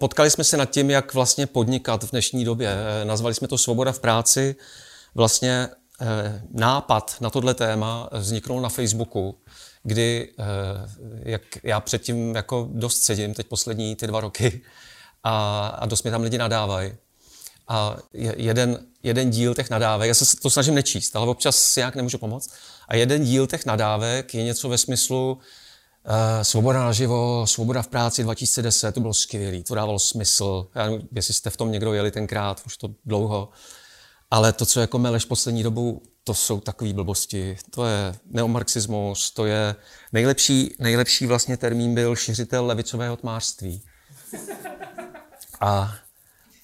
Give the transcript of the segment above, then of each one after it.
Potkali jsme se nad tím, jak vlastně podnikat v dnešní době. Nazvali jsme to Svoboda v práci. Vlastně nápad na tohle téma vzniknul na Facebooku, kdy, jak já předtím jako dost sedím, teď poslední ty 2 roky, a dost mě tam lidi nadávají. A jeden díl těch nadávek, já se to snažím nečíst, ale občas si nějak nemůžu pomoct, a jeden díl těch nadávek je něco ve smyslu Svoboda naživo, Svoboda v práci 2010, to bylo skvělý, to dávalo smysl. Já nevím, jestli jste v tom někdo jeli tenkrát, už to dlouho. Ale to, co jako meleš poslední dobou, to jsou takové blbosti. To je neomarxismus, to je nejlepší vlastně termín byl šiřitel levicového tmářství. A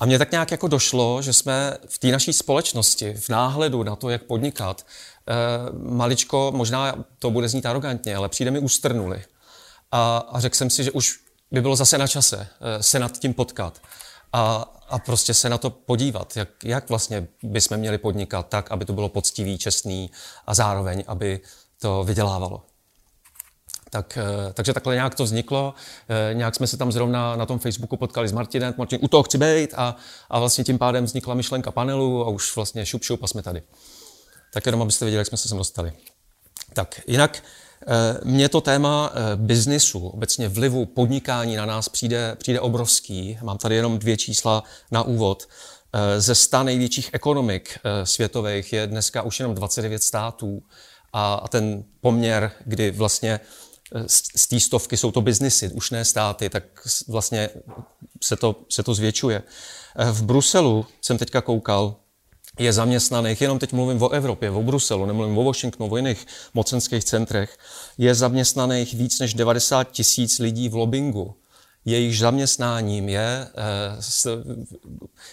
mně tak nějak jako došlo, že jsme v té naší společnosti, v náhledu na to, jak podnikat, maličko, možná to bude znít arogantně, ale přijde mi ustrnuli. A řekl jsem si, že už by bylo zase na čase se nad tím potkat. A prostě se na to podívat, jak vlastně bychom měli podnikat tak, aby to bylo poctivý, čestný a zároveň, aby to vydělávalo. Takže takhle nějak to vzniklo, nějak jsme se tam zrovna na tom Facebooku potkali s Martinem, Martin, u toho chci bejt, a vlastně tím pádem vznikla myšlenka panelu a už vlastně šup, šup a jsme tady. Tak jenom, abyste věděli, jak jsme se sem dostali. Tak, jinak mě to téma biznisu, obecně vlivu podnikání na nás přijde obrovský. Mám tady jenom 2 čísla na úvod. Ze 100 největších ekonomik světových je dneska už jenom 29 států a ten poměr, kdy vlastně z té 100 jsou to biznisy, už ne státy, tak vlastně se to zvětšuje. V Bruselu jsem teďka koukal, je zaměstnaných, jenom teď mluvím o Evropě, o Bruselu, nemluvím o Washingtonu, o jiných mocenských centrech, je zaměstnaných víc než 90 000 lidí v lobbingu. Jejich zaměstnáním je...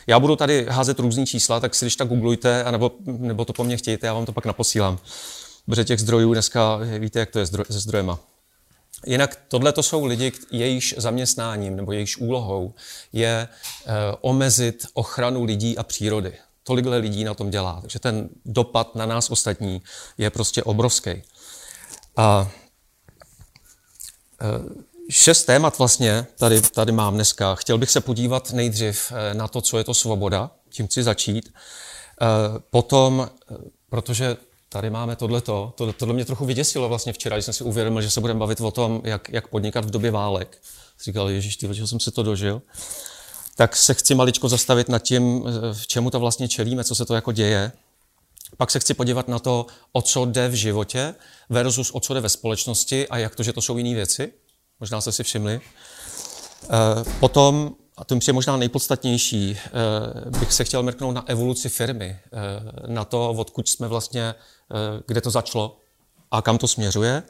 Já budu tady házet různý čísla, tak si když tak googlujte, anebo to po mně chtějte, já vám to pak naposílám. Protože těch zdrojů dneska, víte, jak to je se zdrojema. Jinak tohle to jsou lidi, jejichž zaměstnáním nebo jejichž úlohou je omezit ochranu lidí a přírody. Tolikhle lidí na tom dělá. Takže ten dopad na nás ostatní je prostě obrovský. A 6 témat vlastně tady mám dneska. Chtěl bych se podívat nejdřív na to, co je to svoboda. Tím chci začít. Potom, protože tady máme tohle mě trochu vyděsilo vlastně včera, když jsem si uvědomil, že se budeme bavit o tom, jak podnikat v době válek. Říkal, ježiš, že jsem se to dožil. Tak se chci maličko zastavit nad tím, čemu to vlastně čelíme, co se to jako děje. Pak se chci podívat na to, o co jde v životě versus o co jde ve společnosti a jak to, že to jsou jiné věci. Možná jste si všimli. Potom, a to je možná nejpodstatnější, bych se chtěl mrknout na evoluci firmy, na to, odkud jsme vlastně, kde to začalo a kam to směřuje.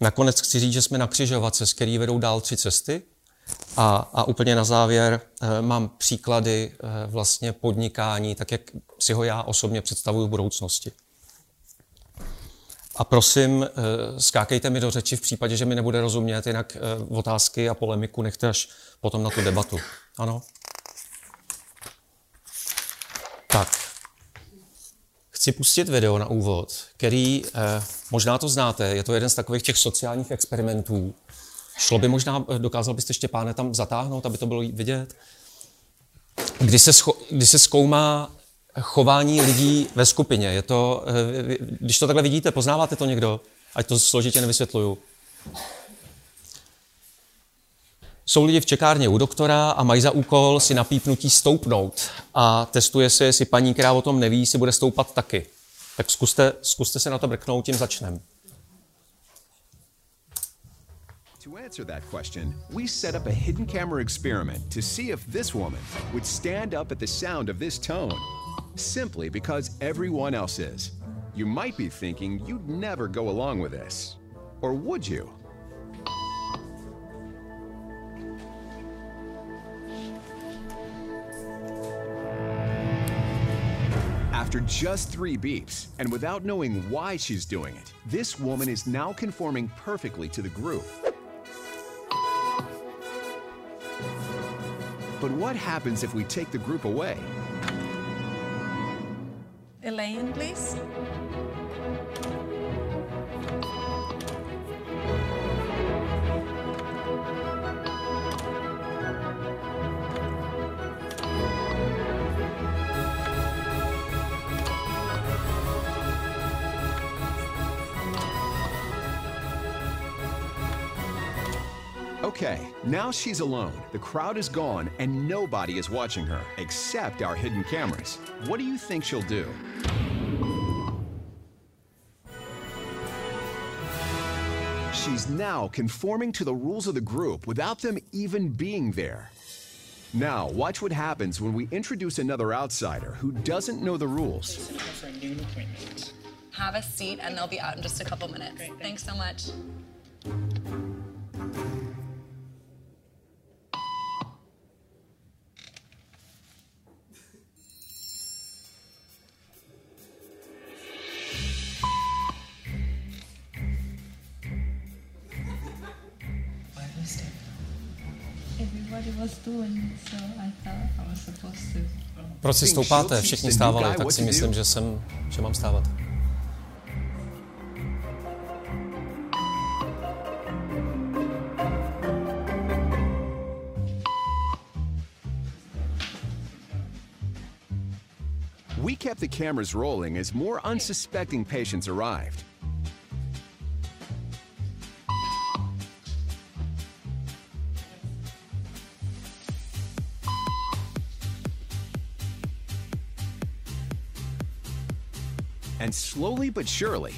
Nakonec chci říct, že jsme na křižovatce, z který vedou dál 3 cesty. A úplně na závěr mám příklady vlastně podnikání, tak jak si ho já osobně představuju v budoucnosti. A prosím, skákejte mi do řeči v případě, že mi nebude rozumět, jinak otázky a polemiku nechte až potom na tu debatu. Ano? Tak. Chci pustit video na úvod, který, možná to znáte, je to jeden z takových těch sociálních experimentů. Šlo by možná, dokázal byste Štěpáne tam zatáhnout, aby to bylo vidět. Když se zkoumá chování lidí ve skupině, je to, když to takhle vidíte, poznáváte to někdo? Ať to složitě nevysvětluju. Jsou lidi v čekárně u doktora a mají za úkol si na pípnutí stoupnout a testuje se, jestli paní, která o tom neví, si bude stoupat taky. Tak zkuste se na to brknout, tím začneme. To answer that question, we set up a hidden camera experiment to see if this woman would stand up at the sound of this tone, simply because everyone else is. You might be thinking you'd never go along with this, or would you? After just 3 beeps, and without knowing why she's doing it, this woman is now conforming perfectly to the group. But what happens if we take the group away? Elaine, please. Okay, now she's alone. The crowd is gone and nobody is watching her, except our hidden cameras. What do you think she'll do? She's now conforming to the rules of the group without them even being there. Now, watch what happens when we introduce another outsider who doesn't know the rules. Have a seat and they'll be out in just a couple minutes. Great, thanks so much. Proč si stoupáte? Všichni stávali, tak si myslím, že mám stávat. We kept the cameras rolling as more unsuspecting patients arrived. And slowly but surely,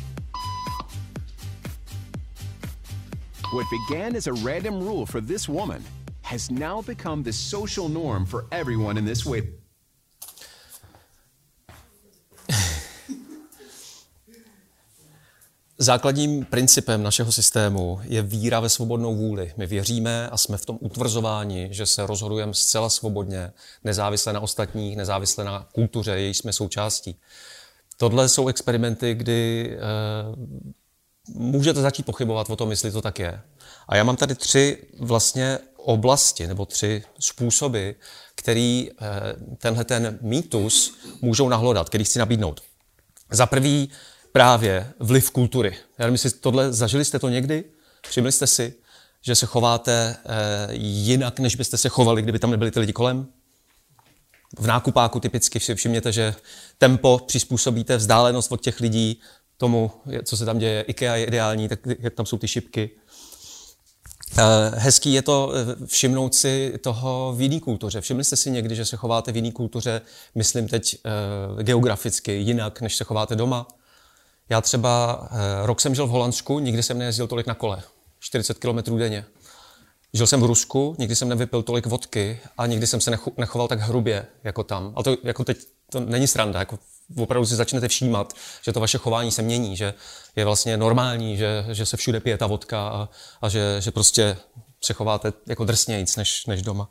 what began as a random rule for this woman has now become the social norm for everyone in this way. Základním principem našeho systému je víra ve svobodnou vůli. My věříme a jsme v tom utvrzováni, že se rozhodujeme zcela svobodně, nezávisle na ostatních, nezávisle na kultuře, jejíž jsme součástí. Tohle jsou experimenty, kdy můžete začít pochybovat o tom, jestli to tak je. A já mám tady tři vlastně oblasti, nebo tři způsoby, který tenhle mýtus můžou nahlodat, který chci nabídnout. Za prvý právě vliv kultury. Já nevím, jestli tohle, zažili jste to někdy? Všimli jste si, že se chováte jinak, než byste se chovali, kdyby tam nebyli ty lidi kolem? V nákupáku typicky si všimněte, že tempo přizpůsobíte, vzdálenost od těch lidí tomu, co se tam děje. IKEA je ideální, tak jak tam jsou ty šipky. Hezký je to všimnout si toho v jiné kultuře. Všimli jste si někdy, že se chováte v jiné kultuře, myslím teď geograficky, jinak, než se chováte doma? Já třeba rok jsem žil v Holandsku, nikdy jsem nejezdil tolik na kole, 40 km denně. Žil jsem v Rusku, nikdy jsem nevypil tolik vodky a nikdy jsem se nechoval tak hrubě jako tam. Ale to, jako teď, to není sranda, jako opravdu si začnete všímat, že to vaše chování se mění, že je vlastně normální, že se všude pije ta vodka a že prostě se chováte jako drsnějc než doma.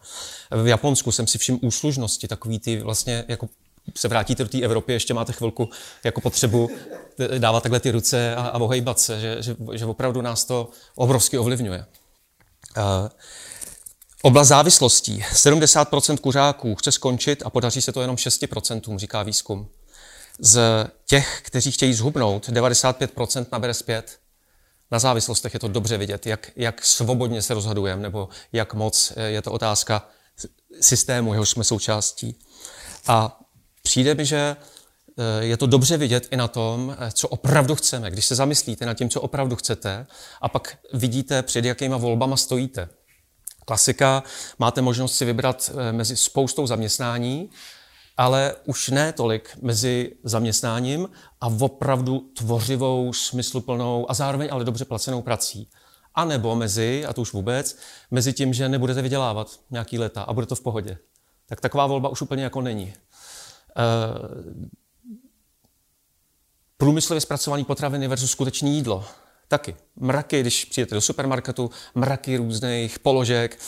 V Japonsku jsem si všiml úslužnosti, takový ty vlastně jako se vrátíte do té Evropy, ještě máte chvilku jako potřebu dávat takhle ty ruce a ohejbat se, že opravdu nás to obrovsky ovlivňuje. Oblast závislostí. 70% kuřáků chce skončit a podaří se to jenom 6%, říká výzkum. Z těch, kteří chtějí zhubnout, 95% nabere zpět. Na závislostech je to dobře vidět, jak svobodně se rozhodujeme, nebo jak moc je to otázka systému, jehož jsme součástí. A přijde mi, že je to dobře vidět i na tom, co opravdu chceme. Když se zamyslíte nad tím, co opravdu chcete, a pak vidíte, před jakýma volbama stojíte. Klasika, máte možnost si vybrat mezi spoustou zaměstnání, ale už ne tolik mezi zaměstnáním a opravdu tvořivou, smysluplnou a zároveň ale dobře placenou prací. A nebo mezi, a to už vůbec, mezi tím, že nebudete vydělávat nějaký léta a bude to v pohodě. Tak taková volba už úplně jako není. Průmyslově zpracovaný potraviny versus skutečné jídlo. Taky. Mraky, když přijdete do supermarketu, mraky různých položek.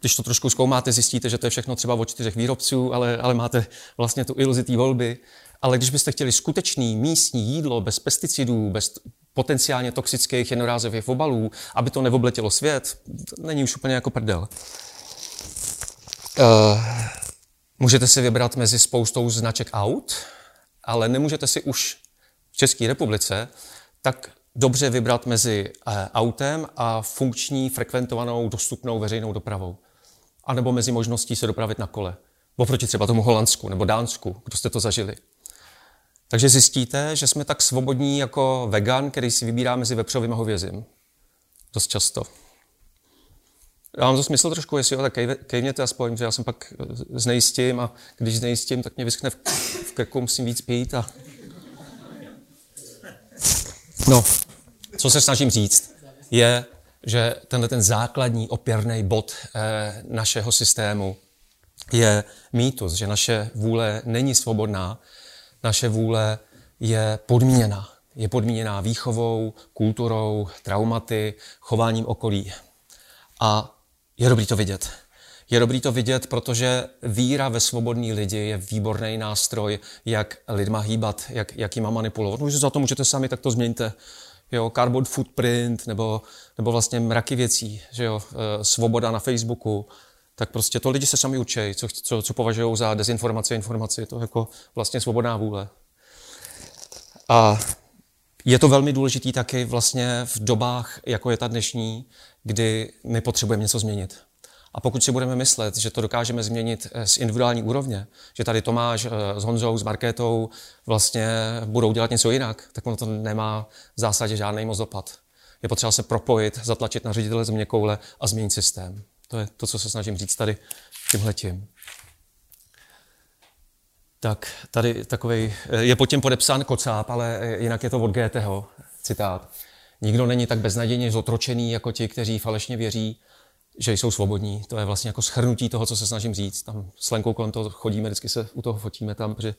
Když to trošku zkoumáte, zjistíte, že to je všechno třeba od 4 výrobců, ale máte vlastně tu iluzi té volby. Ale když byste chtěli skutečný místní jídlo bez pesticidů, bez potenciálně toxických jednorázových obalů, aby to neobletělo svět, to není už úplně jako prdel. Můžete si vybrat mezi spoustou značek aut, ale nemůžete si už v České republice tak dobře vybrat mezi autem a funkční, frekventovanou, dostupnou veřejnou dopravou. A nebo mezi možností se dopravit na kole. Oproti třeba tomu Holandsku nebo Dánsku, kdo jste to zažili. Takže zjistíte, že jsme tak svobodní jako vegan, který si vybírá mezi vepřovým a hovězím. Dost často. dávám to smysl trošku, jestli jo, tak kejvněte aspoň, že já jsem pak znejistím a když znejistím, tak mě vyskne v krku, musím víc pít a... No, co se snažím říct, je, že tenhle ten základní opěrný bod našeho systému je mýtus, že naše vůle není svobodná, naše vůle je podmíněná. Je podmíněná výchovou, kulturou, traumaty, chováním okolí. A je dobrý to vidět. Je dobrý to vidět, protože víra ve svobodný lidi je výborný nástroj, jak lidma hýbat, jak jima manipulovat. No, že za to můžete sami, tak to změňte. Jo, carbon footprint nebo vlastně mraky věcí, že jo, svoboda na Facebooku. Tak prostě to lidi se sami učejí, co považují za dezinformaci a informaci. Je to jako vlastně svobodná vůle. A je to velmi důležitý taky vlastně v dobách, jako je ta dnešní, kdy my potřebujeme něco změnit. A pokud si budeme myslet, že to dokážeme změnit z individuální úrovně, že tady Tomáš s Honzou, s Markétou vlastně budou dělat něco jinak, tak ono to nemá v zásadě žádný moc dopad. Je potřeba se propojit, zatlačit na ředitele z měkoule a změnit systém. To je to, co se snažím říct tady tímhletím. Tak tady takovej, je pod tím podepsán Kocáb, ale jinak je to od Goetheho, citát. Nikdo není tak beznadějně zotročený jako ti, kteří falešně věří, že jsou svobodní. To je vlastně jako shrnutí toho, co se snažím říct. Tam s Lenkou kolem toho chodíme, vždycky se u toho fotíme tam, protože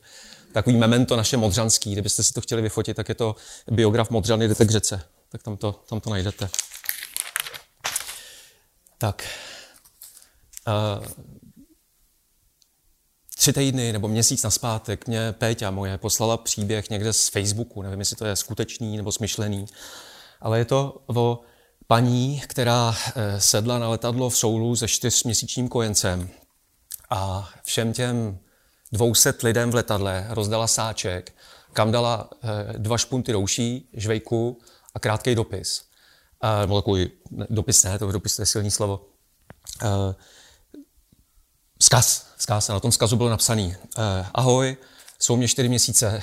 takový memento naše modřanský, kdybyste si to chtěli vyfotit, tak je to biograf Modřany, jdete k řece. Tak tam to najdete. Tak. 3 týdny nebo měsíc nazpátek mě Péťa moje poslala příběh někde z Facebooku, nevím, jestli to je skutečný nebo smyšlený, ale je to o paní, která sedla na letadlo v Soulu se 4měsíčním kojencem a všem těm 200 lidem v letadle rozdala sáček, kam dala 2 špunty rouší, žvejku a krátkej dopis. Nebo takový dopis, ne, to dopis je silný slovo. Vzkaz, na tom vzkazu bylo napsaný. Ahoj, jsou mě 4 měsíce.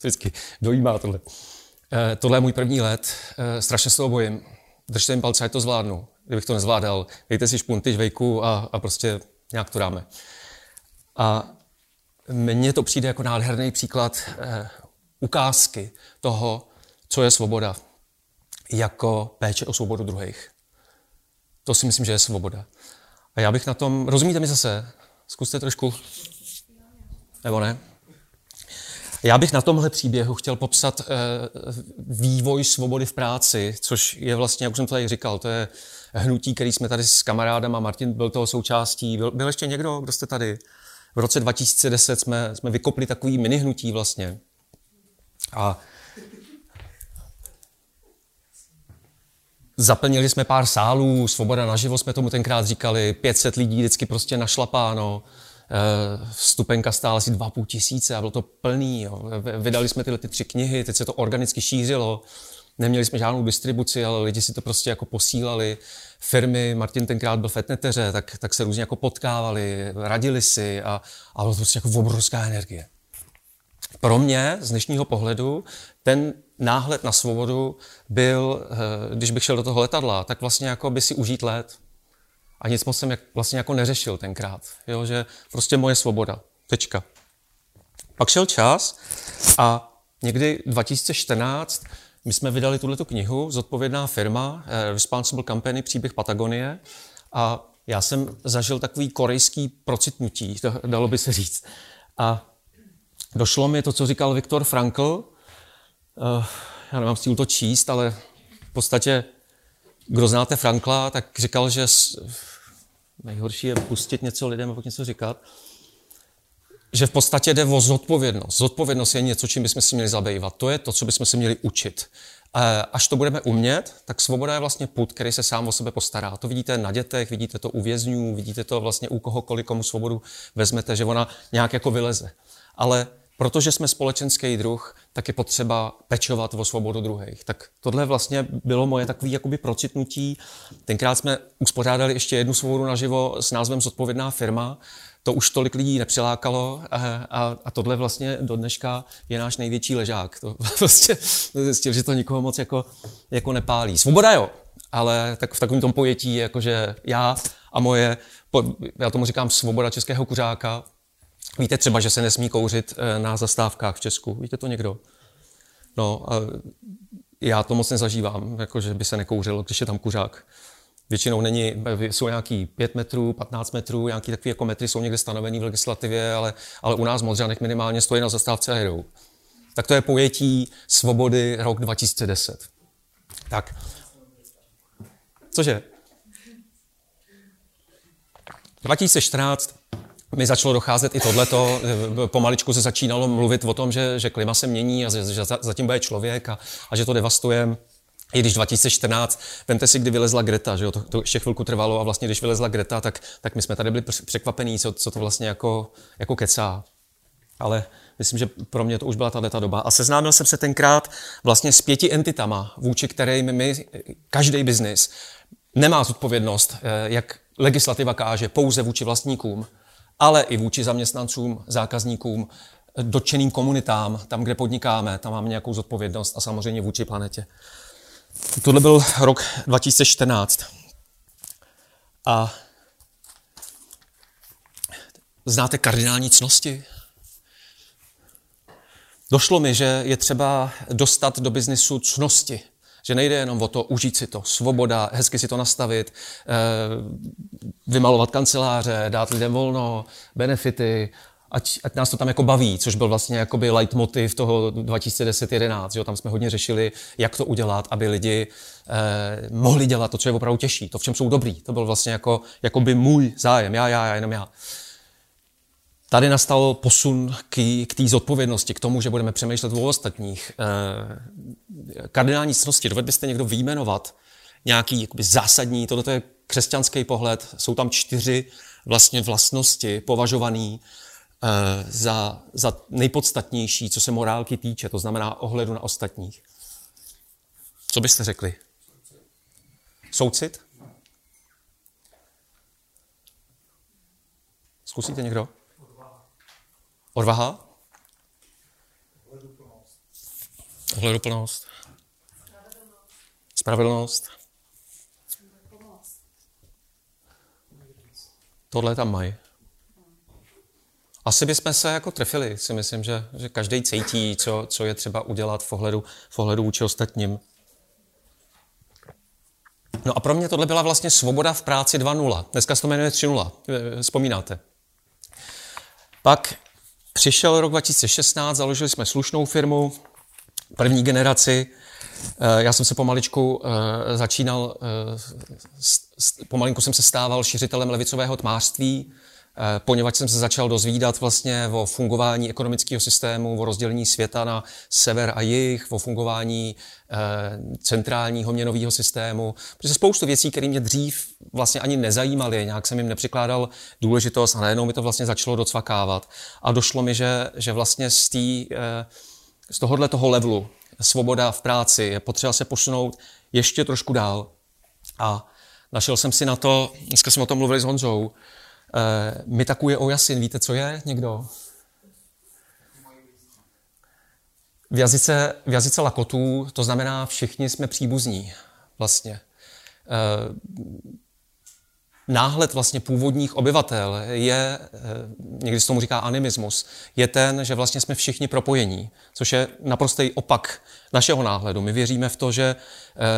Vždycky dojímá tohle. Tohle je můj první let, strašně se toho bojím. Držte jim palce, ať to zvládnu. Kdybych to nezvládal, dejte si špunty, žvejku a prostě nějak to dáme. A mně to přijde jako nádherný příklad ukázky toho, co je svoboda, jako péče o svobodu druhých. To si myslím, že je svoboda. A já bych na tom... Rozumíte mi zase? Zkuste trošku... Nebo ne? Já bych na tomhle příběhu chtěl popsat vývoj svobody v práci, což je vlastně, jak už jsem to tady říkal, to je hnutí, který jsme tady s kamarádama, Martin byl toho součástí, byl ještě někdo, kdo jste tady? V roce 2010 jsme vykopli takový mini hnutí vlastně. A zaplnili jsme pár sálů, svoboda naživo jsme tomu tenkrát říkali, 500 lidí vždycky prostě našlapáno, vstupenka stála asi 2500 a bylo to plný. Jo. Vydali jsme tyhle 3 knihy, teď se to organicky šířilo, neměli jsme žádnou distribuci, ale lidi si to prostě jako posílali. Firmy, Martin tenkrát byl v Etneteře, tak se různě jako potkávali, radili si a bylo to prostě jako obrovská energie. Pro mě z dnešního pohledu ten náhled na svobodu byl, když bych šel do toho letadla, tak vlastně jako by si užít let. A nic moc jsem vlastně jako neřešil tenkrát. Jo, že prostě moje svoboda. Tečka. Pak šel čas a někdy 2014 my jsme vydali tuhletu knihu Zodpovědná firma, Responsible Company, příběh Patagonie. A já jsem zažil takový korejský procitnutí, dalo by se říct. A došlo mi to, co říkal Viktor Frankl. Já nemám stíl to číst, ale v podstatě, kdo znáte Frankla, tak říkal, že nejhorší je pustit něco lidem a pak něco říkat. Že v podstatě jde o zodpovědnost. Zodpovědnost je něco, čím bychom si měli zabývat. To je to, co bychom si měli učit. Až to budeme umět, tak svoboda je vlastně pud, který se sám o sebe postará. To vidíte na dětech, vidíte to u vězňů, vidíte to vlastně u kohokoliv, komu svobodu vezmete, že ona nějak jako vyleze. Ale protože jsme společenský druh, tak je potřeba pečovat o svobodu druhých. Tak tohle vlastně bylo moje takové jakoby procitnutí. Tenkrát jsme uspořádali ještě jednu svobodu naživo s názvem Zodpovědná firma. To už tolik lidí nepřilákalo a tohle vlastně do dneška je náš největší ležák. To vlastně zjistil, že to nikoho moc jako nepálí. Svoboda jo, ale tak v takovém tom pojetí, jakože já a moje, já tomu říkám svoboda českého kuřáka. Víte třeba, že se nesmí kouřit na zastávkách v Česku, víte to někdo? No, a já to moc nezažívám, jakože by se nekouřilo, když je tam kuřák. Většinou není, jsou nějaký 5 metrů, 15 metrů, nějaký takový jako metry jsou někde stanovený v legislativě, ale u nás Modřanech minimálně stojí na zastávce a jedou. Tak to je pojetí svobody rok 2010. Tak. Cože? 2014 mi začalo docházet i tohleto, pomaličku se začínalo mluvit o tom, že klima se mění a že zatím bude člověk a že to devastujeme. I když 2014, vemte si, kdy vylezla Greta, že jo, to ještě chvilku trvalo a vlastně když vylezla Greta, tak my jsme tady byli překvapení, co to vlastně jako kecá. Ale myslím, že pro mě to už byla tato doba. A seznámil jsem se tenkrát vlastně s 5 entitama, vůči kterým my, každý biznis nemá zodpovědnost, jak legislativa káže, pouze vůči vlastníkům, ale i vůči zaměstnancům, zákazníkům, dotčeným komunitám, tam, kde podnikáme, tam máme nějakou zodpovědnost a samozřejmě vůči planetě. Tohle byl rok 2014 a znáte kardinální ctnosti? Došlo mi, že je třeba dostat do biznisu ctnosti, že nejde jenom o to užít si to, svoboda, hezky si to nastavit, vymalovat kanceláře, dát lidem volno, benefity, ať nás to tam jako baví, což byl vlastně jakoby leitmotiv toho 2010-11, že jo, tam jsme hodně řešili, jak to udělat, aby lidi mohli dělat to, co je opravdu těžší, to, v čem jsou dobrý. To byl vlastně jakoby můj zájem, já, jenom já. Tady nastal posun k té zodpovědnosti, k tomu, že budeme přemýšlet o ostatních. Kardinální ctnosti, dovedl byste někdo vyjmenovat nějaký jakoby zásadní, tohle je křesťanský pohled, jsou tam 4 vlastně vlastnosti považované za nejpodstatnější, co se morálky týče, to znamená ohledu na ostatních. Co byste řekli? Soucit? Zkusíte někdo? Odvaha? Ohleduplnost. Spravedlnost. Tohle tam mají. Asi bychom se jako trefili, si myslím, že každý cítí, co je třeba udělat v ohledu vůči ostatním. No a pro mě tohle byla vlastně svoboda v práci 2.0. Dneska se to jmenuje 3.0, vzpomínáte. Pak přišel rok 2016, založili jsme slušnou firmu, první generaci. Já jsem se pomaličku začínal, pomalinku jsem se stával šířitelem levicového tmářství, poněvadž jsem se začal dozvídat vlastně o fungování ekonomického systému, o rozdělení světa na sever a jih, o fungování centrálního měnového systému. Protože spoustu věcí, které mě dřív vlastně ani nezajímaly, nějak jsem jim nepřikládal důležitost a najednou mi to vlastně začalo docvakávat. A došlo mi, že vlastně z tohohle toho levelu svoboda v práci je potřeba se posunout ještě trošku dál. A našel jsem si na to, dneska jsme o tom mluvili s Honzou, my takuje ojasin, víte, co je někdo? V jazyce lakotů, to znamená všichni jsme příbuzní vlastně. Náhled vlastně původních obyvatel je, někdy se tomu říká animismus, je ten, že vlastně jsme všichni propojení, což je naprostý opak našeho náhledu. My věříme v to, že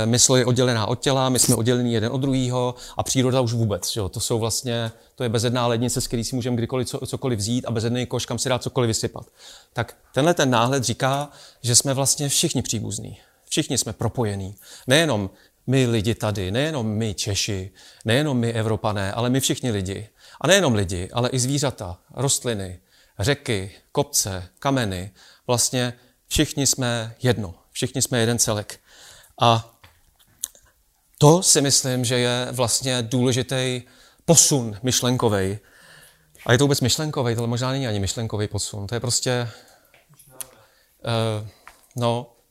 mysl je oddělená od těla, my jsme oddělení jeden od druhého a příroda už vůbec. Jo? To jsou vlastně, to je bezedná lednice, z který si můžeme kdykoliv cokoliv vzít a bezedný koš, kam si dá cokoliv vysypat. Tak tenhle ten náhled říká, že jsme vlastně všichni příbuzní, všichni jsme propojení, nejenom my lidi tady, nejenom my Češi, nejenom my Evropané, ale my všichni lidi. A nejenom lidi, ale i zvířata, rostliny, řeky, kopce, kameny. Vlastně všichni jsme jedno, všichni jsme jeden celek. A to si myslím, že je vlastně důležitý posun myšlenkovej. A je to vůbec myšlenkovej, tohle možná není ani myšlenkovej posun. To je prostě...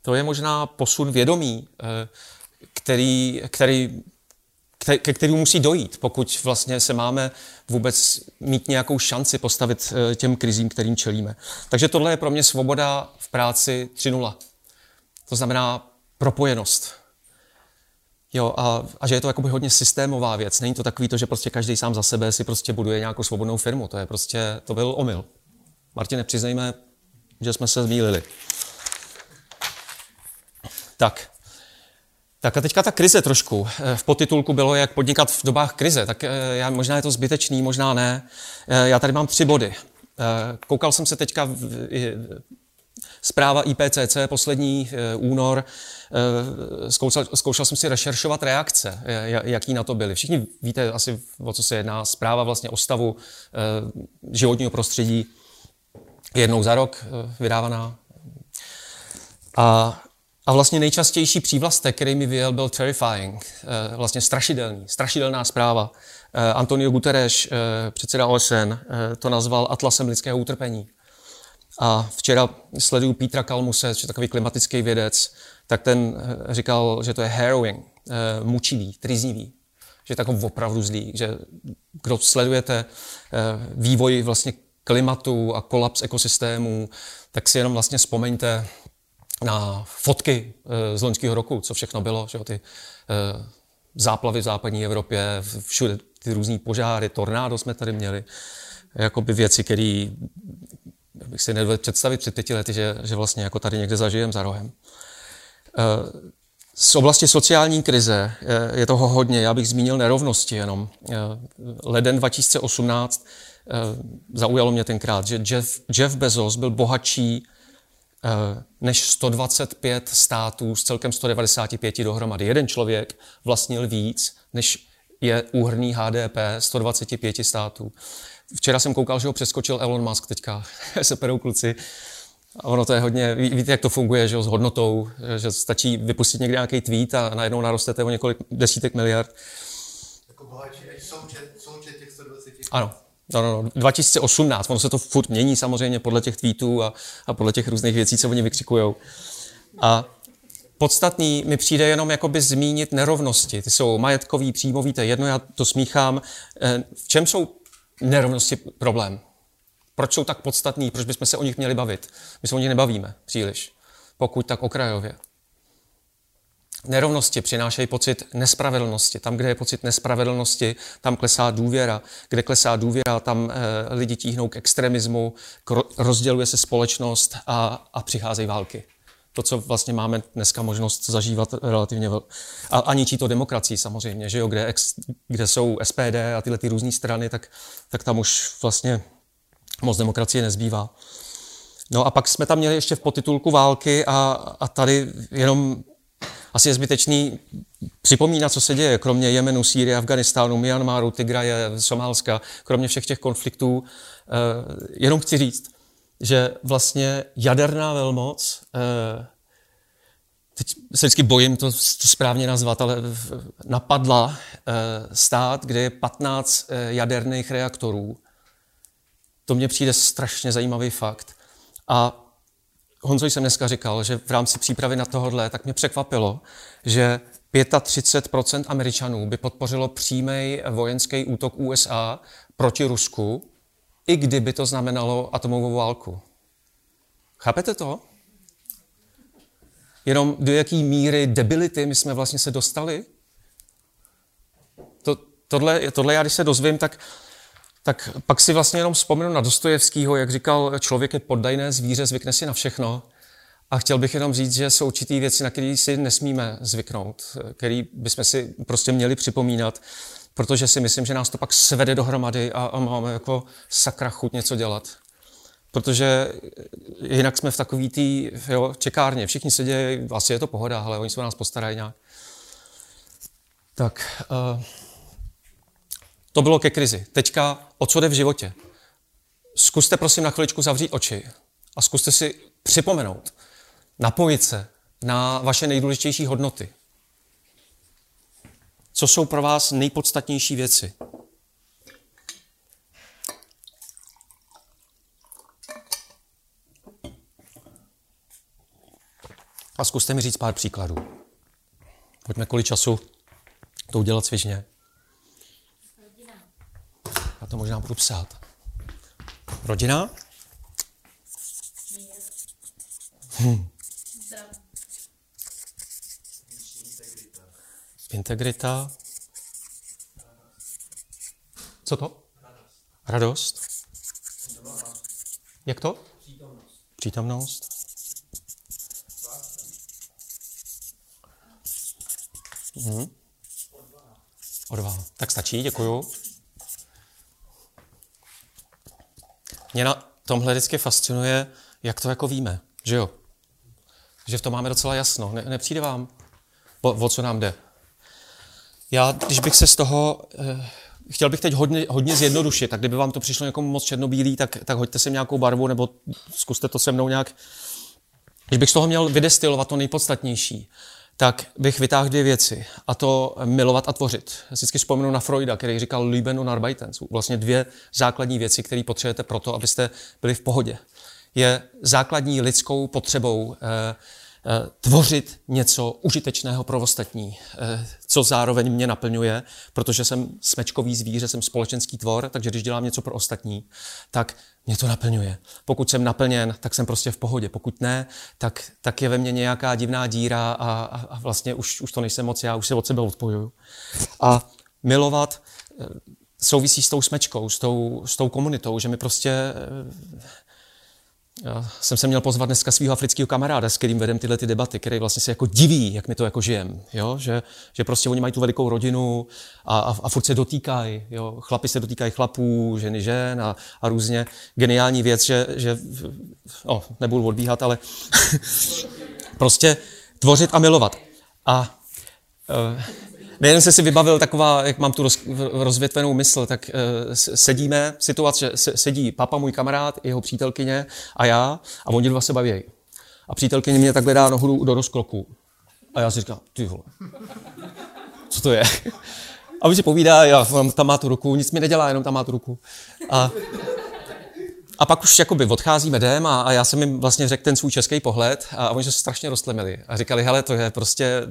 to je možná posun vědomí, ke kterému musí dojít, pokud vlastně se máme vůbec mít nějakou šanci postavit těm krizím, kterým čelíme. Takže tohle je pro mě svoboda v práci 3.0. To znamená propojenost. Jo, a že je to jakoby hodně systémová věc. Není to takový to, že prostě každý sám za sebe si prostě buduje nějakou svobodnou firmu. To je prostě, to byl omyl. Martine, přiznejme, že jsme se zmýlili. Tak. Tak a teďka ta krize trošku. V podtitulku bylo, jak podnikat v dobách krize. Tak já, možná je to zbytečný, možná ne. Já tady mám 3 body. Koukal jsem se teďka zpráva IPCC, poslední únor. Zkoušel jsem si rešeršovat reakce, jaký na to byly. Všichni víte asi, o co se jedná. Zpráva vlastně o stavu životního prostředí jednou za rok vydávaná. A vlastně nejčastější přívlastek, který mi vyjel, byl terrifying, vlastně strašidelná zpráva. Antonio Guterres, předseda OSN, to nazval atlasem lidského utrpení. A včera sleduju Petra Kalmuse, což takový klimatický vědec, tak ten říkal, že to je harrowing, mučivý, trýznivý, že je takový opravdu zlý, že kdo sledujete vývoj vlastně klimatu a kolaps ekosystémů, tak si jenom vlastně vzpomeňte na fotky z loňského roku, co všechno bylo, že ty záplavy v západní Evropě, všude ty různý požáry, tornádo jsme tady měli, jakoby věci, které bych si nedovedl představit před 5 lety, že vlastně jako tady někde zažijeme za rohem. Z oblasti sociální krize je toho hodně, já bych zmínil nerovnosti jenom. Leden 2018 zaujalo mě tenkrát, že Jeff Bezos byl bohatší než 125 států z celkem 195 dohromady. Jeden člověk vlastnil víc, než je úhrný HDP 125 států. Včera jsem koukal, že ho přeskočil Elon Musk teďka, se perou kluci. A ono to je hodně, víte, jak to funguje, že jo, s hodnotou, že stačí vypustit někde nějaký tweet a najednou narostete o několik desítek miliard. Jako bohatší, součet těch 125. Ano. No, 2018, ono se to furt mění samozřejmě podle těch tweetů a podle těch různých věcí, co oni vykřikujou. A podstatný mi přijde jenom jakoby zmínit nerovnosti. Ty jsou majetkový, příjmový, to je jedno, já to smíchám. V čem jsou nerovnosti problém? Proč jsou tak podstatný? Proč bychom se o nich měli bavit? My se o nich nebavíme příliš, pokud tak okrajově. Nerovnosti přinášejí pocit nespravedlnosti. Tam, kde je pocit nespravedlnosti, tam klesá důvěra. Kde klesá důvěra, tam lidi tíhnou k extremismu, rozděluje se společnost a přicházejí války. To, co vlastně máme dneska možnost zažívat relativně a ničí to demokracii samozřejmě, že jo, kde jsou SPD a tyhle ty různé strany, tak tam už vlastně moc demokracie nezbývá. No a pak jsme tam měli ještě v podtitulku války a tady jenom asi je zbytečný připomínat, co se děje, kromě Jemenu, Sýrie, Afganistánu, Myanmaru, Tigraje, Somálska, kromě všech těch konfliktů. Jenom chci říct, že vlastně jaderná velmoc, teď se vždycky bojím to správně nazvat, ale napadla stát, kde je 15 jaderných reaktorů. To mně přijde strašně zajímavý fakt. A Honzo, jsem dneska říkal, že v rámci přípravy na tohodle, tak mě překvapilo, že 35% Američanů by podpořilo přímý vojenský útok USA proti Rusku, i kdyby to znamenalo atomovou válku. Chápete to? Jenom do jaký míry debility my jsme vlastně se dostali? Tohle já, když se dozvím, tak pak si vlastně jenom vzpomenu na Dostojevskýho, jak říkal, člověk je poddajné zvíře, zvykne si na všechno. A chtěl bych jenom říct, že jsou určitý věci, na které si nesmíme zvyknout, které bychom si prostě měli připomínat, protože si myslím, že nás to pak svede dohromady a máme jako sakra chuť něco dělat. Protože jinak jsme v takový tý, jo, čekárně, všichni se dějí, asi je to pohoda, ale oni se o nás postarají nějak. Tak... To bylo ke krizi. Teďka, o co jde v životě? Zkuste prosím na chviličku zavřít oči a zkuste si připomenout, napojit se na vaše nejdůležitější hodnoty. Co jsou pro vás nejpodstatnější věci? A zkuste mi říct pár příkladů. Pojďme, kolik času to udělat svěžně. Já to možná budu psát. Rodina? Zdraví. Integrita. Co to? Radost. Jak to? Přítomnost. Odvaha. Tak stačí, děkuju. Mě na tomhle vždycky fascinuje, jak to jako víme, že jo? Že v tom máme docela jasno. Nepřijde vám, o co nám jde. Já, když bych se z toho... chtěl bych teď hodně zjednodušit, tak kdyby vám to přišlo někomu moc černobílý, tak hoďte sem nějakou barvu, nebo zkuste to se mnou nějak... Když bych z toho měl vydestilovat to nejpodstatnější, tak bych vytáhl dvě věci, a to milovat a tvořit. Vždycky vzpomenu na Freuda, který říkal Lieben und Arbeiten. Vlastně dvě základní věci, které potřebujete pro to, abyste byli v pohodě. Je základní lidskou potřebou tvořit něco užitečného pro ostatní, co zároveň mě naplňuje, protože jsem smečkový zvíře, jsem společenský tvor, takže když dělám něco pro ostatní, tak mě to naplňuje. Pokud jsem naplněn, tak jsem prostě v pohodě. Pokud ne, tak je ve mně nějaká divná díra a vlastně už to nejsem moc, já už se od sebe odpojuju. A milovat souvisí s tou smečkou, s tou komunitou, že mi prostě... Já jsem se měl pozvat dneska svého afrického kamaráda, s kterým vedem tyhle debaty, který vlastně se jako diví, jak my to jako žijeme, že prostě oni mají tu velikou rodinu a furt se dotýkají, chlapi se dotýkají chlapů, ženy žen a různě. Geniální věc, že nebudu odbíhat, ale prostě tvořit a milovat. A nejen jsem si vybavil taková, jak mám tu rozvětvenou mysl, tak sedíme, situace, sedí papa, můj kamarád, jeho přítelkyně a já, a oni dva se baví. A přítelkyně mě takhle dá nohu do rozkroku. A já si říkám, ty vole, co to je? A on si povídá, já tam má tu ruku, nic mi nedělá, jenom tam má tu ruku. A pak už jakoby odcházíme jdem a já jsem jim vlastně řekl ten svůj český pohled a oni se strašně roztlemili a říkali, hele, to je prostě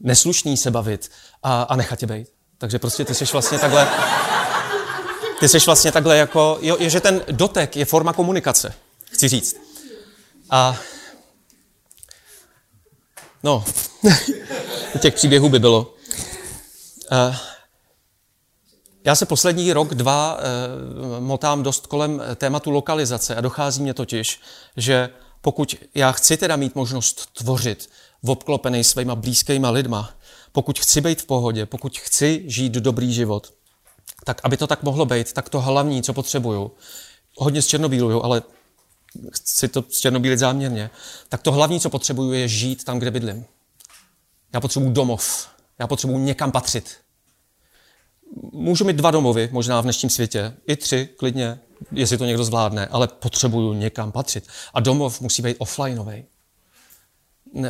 neslušný se bavit a nechat tě bejt. Takže prostě ty seš vlastně takhle jako, že ten dotek je forma komunikace, chci říct. A no, těch příběhů by bylo. Já se poslední rok, dva motám dost kolem tématu lokalizace a dochází mě totiž, že pokud já chci teda mít možnost tvořit obklopený svýma blízkýma lidma, pokud chci být v pohodě, pokud chci žít dobrý život, tak aby to tak mohlo být, tak to hlavní, co potřebuju, hodně zčernobíluju, ale chci to zčernobílit záměrně, tak to hlavní, co potřebuju, je žít tam, kde bydlím. Já potřebuju domov, já potřebuju někam patřit. Můžu mít dva domovy, možná v dnešním světě, i tři, klidně, jestli to někdo zvládne, ale potřebuju někam patřit. A domov musí být offlineový.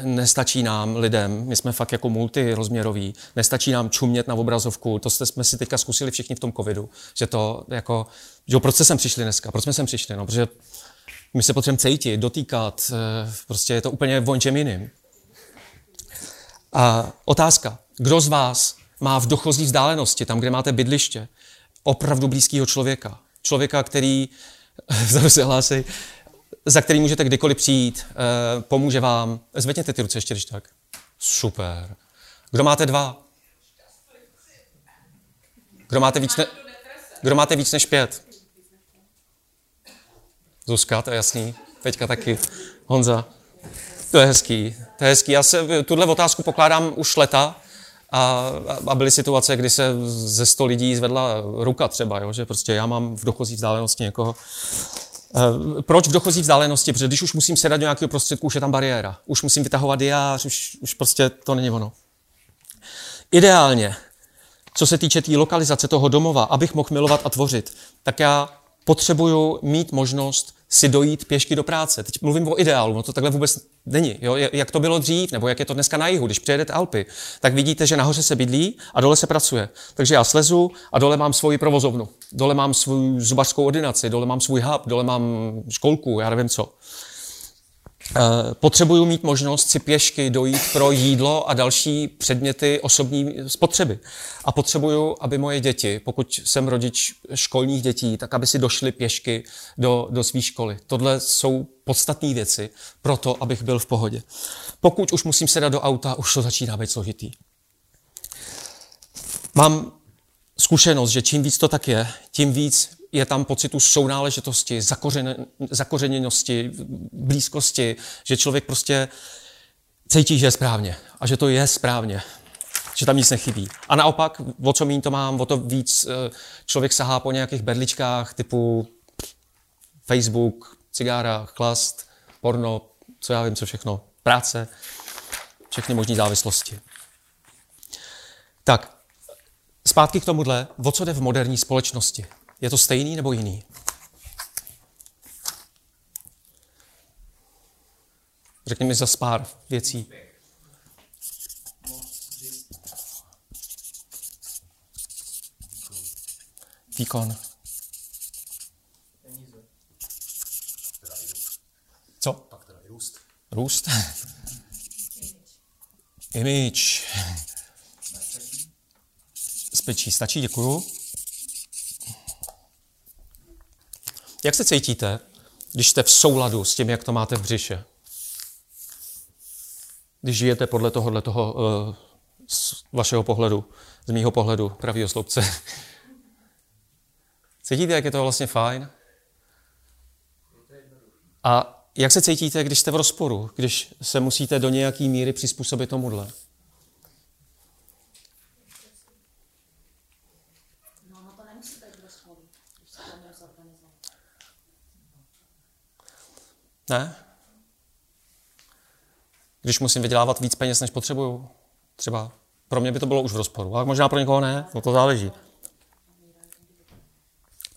Nestačí nám lidem, my jsme fakt jako multirozměroví, nestačí nám čumět na obrazovku, to jsme si teďka zkusili všichni v tom covidu, že to jako, jo, proč jsme sem přišli dneska, proč jsme sem přišli, no, protože my se potřebujeme cítit, dotýkat, prostě je to úplně o něčem jiným. A otázka, kdo z vás má v dochozí vzdálenosti, tam, kde máte bydliště, opravdu blízkého člověka. Člověka, který se hlásí, za který můžete kdykoliv přijít, pomůže vám. Zvedněte ty ruce ještě, když tak. Super. Kdo máte dva? Kdo máte víc než pět? Zuzka, to je jasný. Teďka taky. Honza. To je hezký. Já se tuhle otázku pokládám už leta, a byly situace, kdy se ze 100 lidí zvedla ruka třeba, že prostě já mám v dochozí vzdálenosti někoho. Proč v dochozí vzdálenosti? Protože když už musím sedat do nějakého prostředku, už je tam bariéra. Už musím vytahovat diář, už prostě to není ono. Ideálně, co se týče té lokalizace toho domova, abych mohl milovat a tvořit, tak já potřebuju mít možnost si dojít pěšky do práce. Teď mluvím o ideálu, no to takhle vůbec není. Jo? Jak to bylo dřív, nebo jak je to dneska na jihu, když přijedete Alpy, tak vidíte, že nahoře se bydlí a dole se pracuje. Takže já slezu a dole mám svoji provozovnu, dole mám svou zubařskou ordinaci, dole mám svůj hub, dole mám školku, já nevím co. Potřebuju mít možnost si pěšky dojít pro jídlo a další předměty osobní spotřeby. A potřebuju, aby moje děti, pokud jsem rodič školních dětí, tak aby si došly pěšky do své školy. Tohle jsou podstatné věci pro to, abych byl v pohodě. Pokud už musím sedat do auta, už to začíná být složitý. Mám zkušenost, že čím víc to tak je, tím víc je tam pocitu sounáležitosti, zakořeněnosti, blízkosti, že člověk prostě cítí, že je správně a že to je správně, že tam nic nechybí. A naopak, o co míň to mám, o to víc člověk sahá po nějakých berličkách typu Facebook, cigára, chlast, porno, co já vím, co všechno, práce, všechny možné závislosti. Tak, zpátky k tomuhle, o co jde v moderní společnosti? Je to stejný nebo jiný? Řekni mi zas pár věcí. Výkon. Co? Pak teda růst. Růst. Image. Bezpečí. Stačí, děkuju. Jak se cítíte, když jste v souladu s tím, jak to máte v břiše? Když žijete podle toho z vašeho pohledu, z mýho pohledu, pravýho sloupce. Cítíte, jak je to vlastně fajn? A jak se cítíte, když jste v rozporu, když se musíte do nějaký míry přizpůsobit tomuhle? Ne? Když musím vydělávat víc peněz, než potřebuju. Třeba pro mě by to bylo už v rozporu, ale možná pro někoho ne, no to záleží.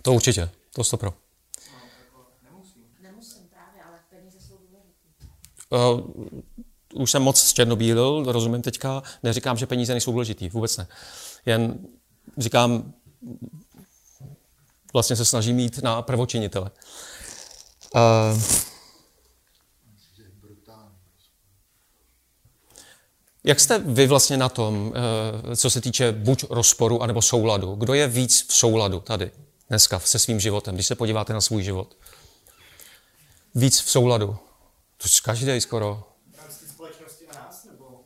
To určitě, to 100%. Nemusím právě, ale peníze jsou důležitý. Už jsem moc černobílil, rozumím teďka, neříkám, že peníze nejsou důležitý, vůbec ne. Jen říkám, vlastně se snažím jít na prvočinitele. Jak jste vy vlastně na tom, co se týče buď rozporu, anebo souladu? Kdo je víc v souladu tady dneska se svým životem, když se podíváte na svůj život? Víc v souladu. To je každý skoro.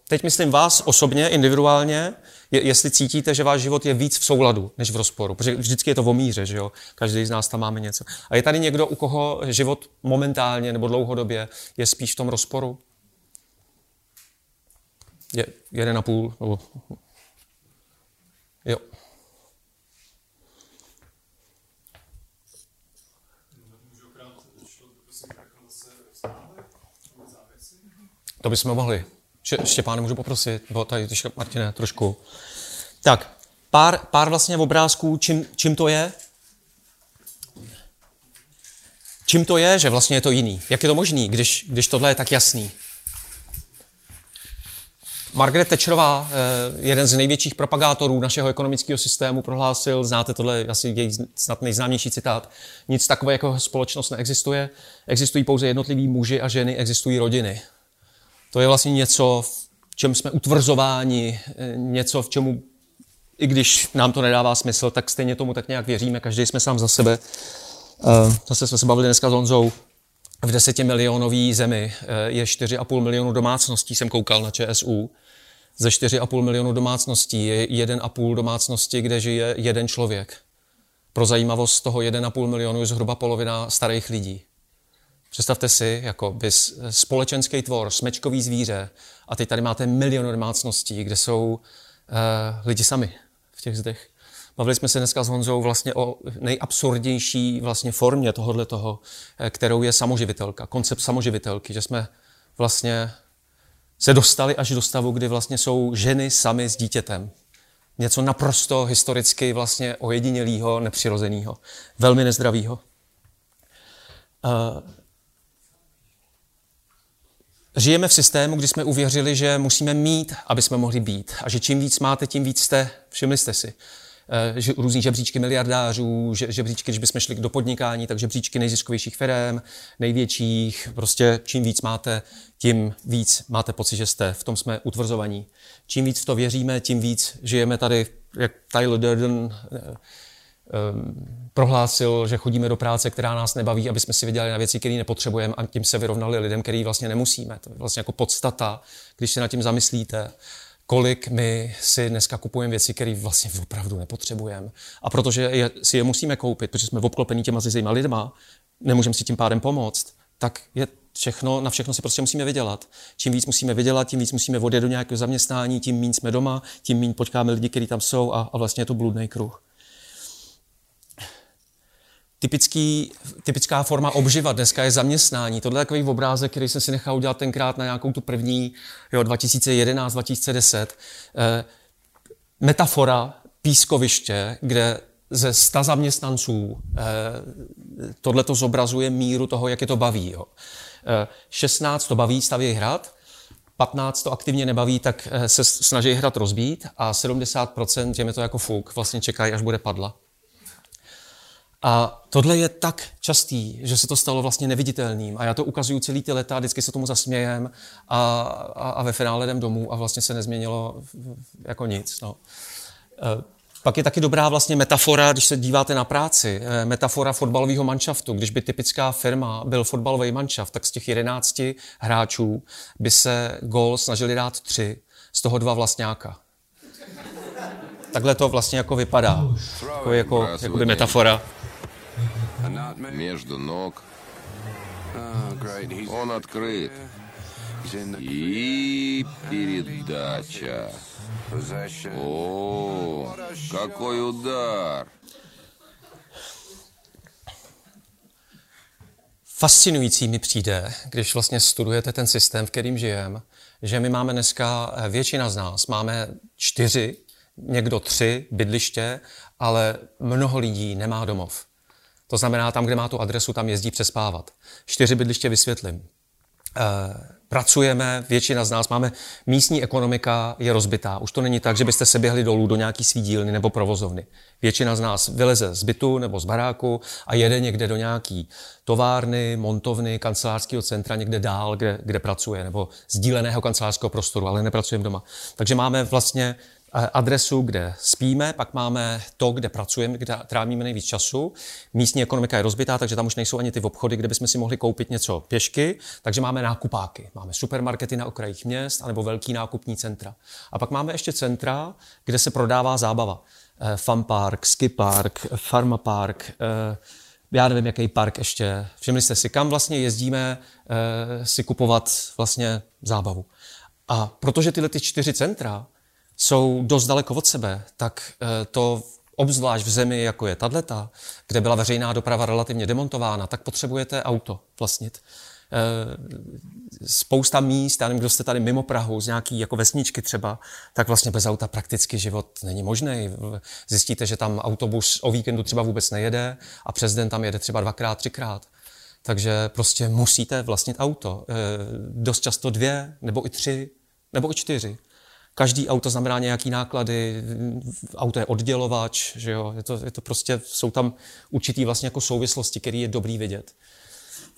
Teď myslím vás osobně, individuálně, jestli cítíte, že váš život je víc v souladu, než v rozporu. Protože vždycky je to o míře, že jo? Každý z nás tam máme něco. A je tady někdo, u koho život momentálně nebo dlouhodobě je spíš v tom rozporu? Je 1,5, nebo... Jo. To bychom mohli. Štěpáne, můžu poprosit? Bo tady, Martine, trošku. Tak, pár vlastně obrázků, čím to je? Čím to je, že vlastně je to jiný? Jak je to možný, když tohle je tak jasný? Margaret Thatcherová, jeden z největších propagátorů našeho ekonomického systému, prohlásil, znáte tohle, asi její snad nejznámější citát, nic takové jako společnost neexistuje, existují pouze jednotliví muži a ženy, existují rodiny. To je vlastně něco, v čem jsme utvrzováni, něco, v čemu, i když nám to nedává smysl, tak stejně tomu tak nějak věříme, každý jsme sám za sebe. Zase jsme se bavili dneska s Honzou. V 10milionové zemi je 4,5 milionu domácností, jsem koukal na ČSU. Ze 4,5 milionu domácností je 1,5 domácnosti, kde žije jeden člověk. Pro zajímavost z toho 1,5 milionu je zhruba polovina starých lidí. Představte si, jako bys společenský tvor, smečkový zvíře, a teď tady máte milion domácností, kde jsou lidi sami v těch zdech. Bavili jsme se dneska s Honzou vlastně o nejabsurdnější vlastně formě tohoto, kterou je samoživitelka, koncept samoživitelky, že jsme vlastně se dostali až do stavu, kdy vlastně jsou ženy samy s dítětem. Něco naprosto historicky vlastně ojedinělého, nepřirozeného, velmi nezdravého. Žijeme v systému, kdy jsme uvěřili, že musíme mít, aby jsme mohli být, a že čím víc máte, tím víc jste, všimli jste si. Různý žebříčky miliardářů, žebříčky, když bychom šli do podnikání, tak žebříčky nejziskovějších firem, největších, prostě čím víc máte, tím víc máte pocit, že jste, v tom jsme utvrzovaní. Čím víc v to věříme, tím víc žijeme tady, jak Tyler Durden prohlásil, že chodíme do práce, která nás nebaví, aby jsme si vydělali na věci, které nepotřebujeme, a tím se vyrovnali lidem, který vlastně nemusíme. To je vlastně jako podstata, když se nad tím zamyslíte. kolik my si dneska kupujeme věci, které vlastně opravdu nepotřebujeme. A protože si je musíme koupit, protože jsme obklopení těma zizejma lidma, nemůžeme si tím pádem pomoct, tak je všechno, na všechno si prostě musíme vydělat. Čím víc musíme vydělat, tím víc musíme odjet do nějakého zaměstnání, tím méně jsme doma, tím méně potkáme lidi, kteří tam jsou, a vlastně je to bludný kruh. Typická forma obživa dneska je zaměstnání. Tohle je takový obrázek, který jsem si nechal udělat tenkrát na nějakou tu první, 2011, 2010. Metafora pískoviště, kde ze 100 zaměstnanců tohleto zobrazuje míru toho, jak je to baví. 16 to baví, staví hrad, 15 to aktivně nebaví, tak se snaží hrad rozbít a 70% je mi to jako fuk, vlastně čekají, až bude padla. A tohle je tak častý, že se to stalo vlastně neviditelným. A já to ukazuju celý ty leta, vždycky se tomu zasmějem a ve finále jdem domů a vlastně se nezměnilo jako nic. No. Pak je taky dobrá vlastně metafora, když se díváte na práci, metafora fotbalového manšaftu. Když by typická firma byl fotbalový manšaft, tak z těch 11 hráčů by se gól snažili dát 3, z toho 2 vlastňáka. Takhle to vlastně jako vypadá, jako by metafora. Между ног. Он открыт. И передача. О, какой удар. Fascinující mi přijde, když vlastně studujete ten systém, v kterým žijeme, že my máme dneska, většina z nás máme 4, někdo 3 bydliště, ale mnoho lidí nemá domov. To znamená, tam, kde má tu adresu, tam jezdí přespávat. 4 bydliště vysvětlím. Pracujeme, většina z nás máme, místní ekonomika je rozbitá. Už to není tak, že byste se běhli dolů do nějaký svý dílny nebo provozovny. Většina z nás vyleze z bytu nebo z baráku a jede někde do nějaký továrny, montovny, kancelářského centra, někde dál, kde pracuje, nebo sdíleného kancelářského prostoru, ale nepracujeme doma. Takže máme vlastně adresu, kde spíme, pak máme to, kde pracujeme, kde trávíme nejvíc času. Místní ekonomika je rozbitá, takže tam už nejsou ani ty obchody, kde bychom si mohli koupit něco pěšky, takže máme nákupáky. Máme supermarkety na okrajích měst anebo velký nákupní centra. A pak máme ještě centra, kde se prodává zábava. Fun park, ski park, pharma park, já nevím, jaký park ještě. Všimli jste si, kam vlastně jezdíme si kupovat vlastně zábavu. A protože tyhle 4 centra jsou dost daleko od sebe, tak to obzvlášť v zemi, jako je tato, kde byla veřejná doprava relativně demontována, tak potřebujete auto vlastnit. Spousta míst, já nevím, kdo jste tady mimo Prahu, z nějaký jako vesničky třeba, tak vlastně bez auta prakticky život není možný. Zjistíte, že tam autobus o víkendu třeba vůbec nejede a přes den tam jede třeba 2x, 3x. Takže prostě musíte vlastnit auto. Dost často 2, nebo i 3, nebo i 4. Každý auto znamená nějaký náklady, auto je oddělovač, že jo? Je to prostě, jsou tam určitý vlastně jako souvislosti, které je dobrý vidět.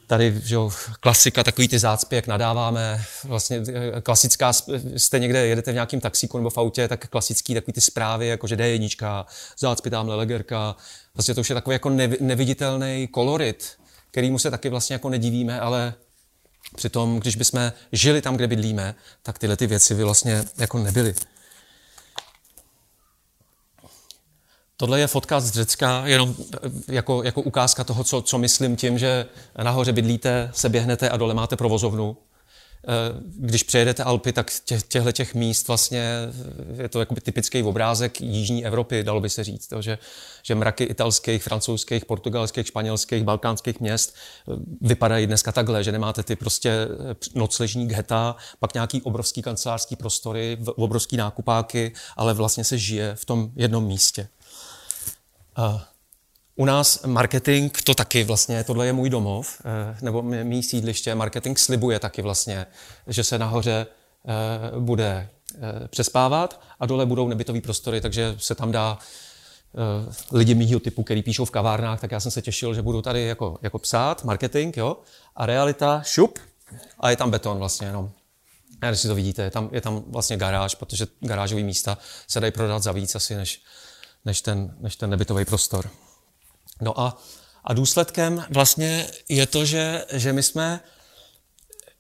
Tady, že jo, klasika, takový ty zácpy, jak nadáváme, vlastně klasická, jste někde, jedete v nějakém taxíku nebo v autě, tak klasický takový ty zprávy, jako že D1, zácpy tamhle legerka, vlastně to už je takový jako neviditelný kolorit, kterýmu se taky vlastně jako nedivíme, ale přitom, když bychom žili tam, kde bydlíme, tak tyhle ty věci by vlastně jako nebyly. Tohle je fotka z Řecka, jenom jako ukázka toho, co myslím tím, že nahoře bydlíte, se běhnete a dole máte provozovnu. Když přejedete Alpy, tak těch míst vlastně je to jakoby typický obrázek jižní Evropy, dalo by se říct. To, že mraky italských, francouzských, portugalských, španělských, balkánských měst vypadají dneska takhle, že nemáte ty prostě nocležní ghetta, pak nějaký obrovský kancelářský prostory, obrovský nákupáky, ale vlastně se žije v tom jednom místě. U nás marketing, to taky vlastně, tohle je můj domov, nebo mý sídliště, marketing slibuje taky vlastně, že se nahoře bude přespávat a dole budou nebytový prostory, takže se tam dá lidi mýho typu, který píšou v kavárnách, tak já jsem se těšil, že budu tady jako psát, marketing, jo, a realita, šup, a je tam beton vlastně jenom. Já nevím, jestli to vidíte, je tam vlastně garáž, protože garážový místa se dají prodat za víc asi než ten nebytový prostor. No a důsledkem vlastně je to, že my jsme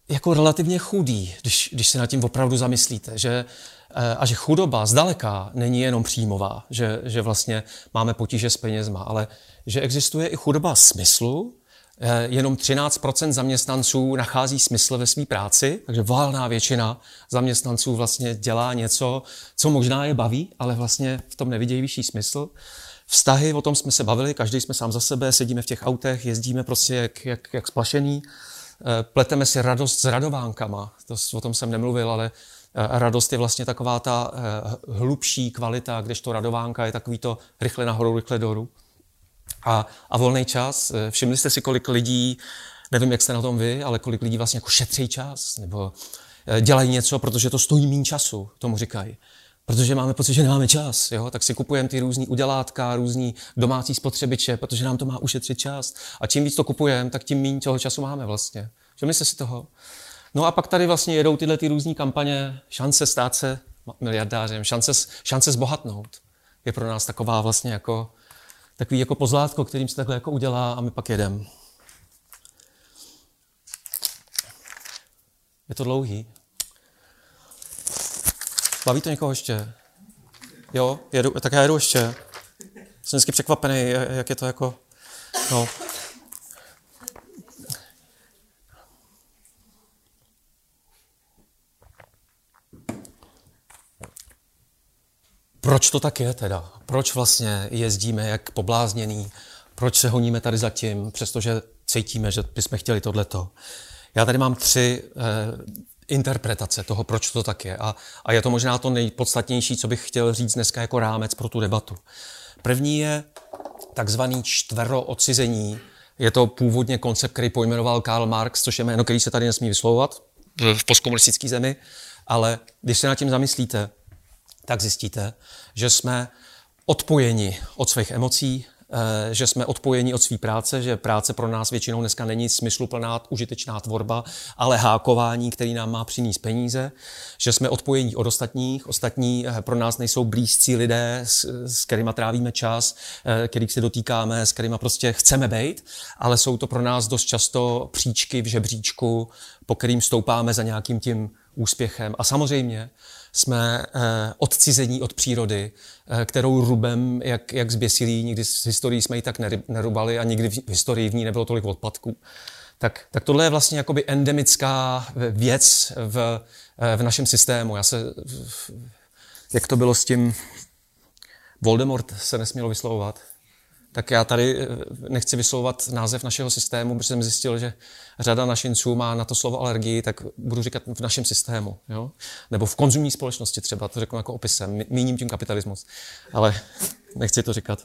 jako relativně chudí, když se nad tím opravdu zamyslíte, že a že chudoba zdaleka není jenom příjmová, že vlastně máme potíže s penězma, ale že existuje i chudoba smyslu. Jenom 13% zaměstnanců nachází smysl ve své práci, takže valná většina zaměstnanců vlastně dělá něco, co možná je baví, ale vlastně v tom nevidějí vyšší smysl. Vztahy, o tom jsme se bavili, každý jsme sám za sebe, sedíme v těch autech, jezdíme prostě jak splašený, pleteme si radost s radovánkama, o tom jsem nemluvil, ale radost je vlastně taková ta hlubší kvalita, kdežto radovánka je takový to rychle nahoru, rychle dolů. A volný čas, všimli jste si, kolik lidí, nevím, jak jste na tom vy, ale kolik lidí vlastně jako šetří čas, nebo dělají něco, protože to stojí méně času, tomu říkají. Protože máme pocit, že nemáme čas, jo? Tak si kupujeme ty různý udělátka, různý domácí spotřebiče, protože nám to má ušetřit čas. A čím víc to kupujeme, tak tím méně toho času máme vlastně. Všimli jste si toho? No a pak tady vlastně jedou tyhle ty různý kampaně, šance stát se miliardářem, šance zbohatnout. Je pro nás taková vlastně jako takový jako pozlátko, kterým se takhle jako udělá a my pak jedem. Je to dlouhý. Baví to někoho ještě? Jo, tak já jedu ještě. Jsem vždycky překvapený, jak je to jako... No. Proč to tak je teda? Proč vlastně jezdíme jak poblázněný? Proč se honíme tady zatím, přestože cítíme, že bychom chtěli tohleto? Já tady mám tři interpretace toho, proč to tak je. A je to možná to nejpodstatnější, co bych chtěl říct dneska jako rámec pro tu debatu. První je takzvaný čtvero odcizení. Je to původně koncept, který pojmenoval Karl Marx, což je jméno, který se tady nesmí vyslovovat v postkomunistické zemi. Ale když se nad tím zamyslíte, tak zjistíte, že jsme odpojeni od svých emocí, že jsme odpojeni od své práce, že práce pro nás většinou dneska není smysluplná, užitečná tvorba, ale hákování, který nám má přinést peníze, že jsme odpojeni od ostatních, ostatní pro nás nejsou blízcí lidé, s kterýma trávíme čas, kterých se dotýkáme, s kterýma prostě chceme bejt, ale jsou to pro nás dost často příčky v žebříčku, po kterým stoupáme za nějakým tím úspěchem. A samozřejmě jsme odcizení od přírody, kterou rubem, jak zběsilí, nikdy v historii jsme ji tak nerubali a nikdy v historii v ní nebylo tolik odpadků. Tak tohle je vlastně jakoby endemická věc v našem systému. Jak to bylo s tím, Voldemort se nesmělo vyslovovat, tak já tady nechci vyslovovat název našeho systému, protože jsem zjistil, že řada našinců má na to slovo alergii, tak budu říkat v našem systému, jo? Nebo v konzumní společnosti třeba, to řeknu jako opisem, míním tím kapitalismus, ale nechci to říkat.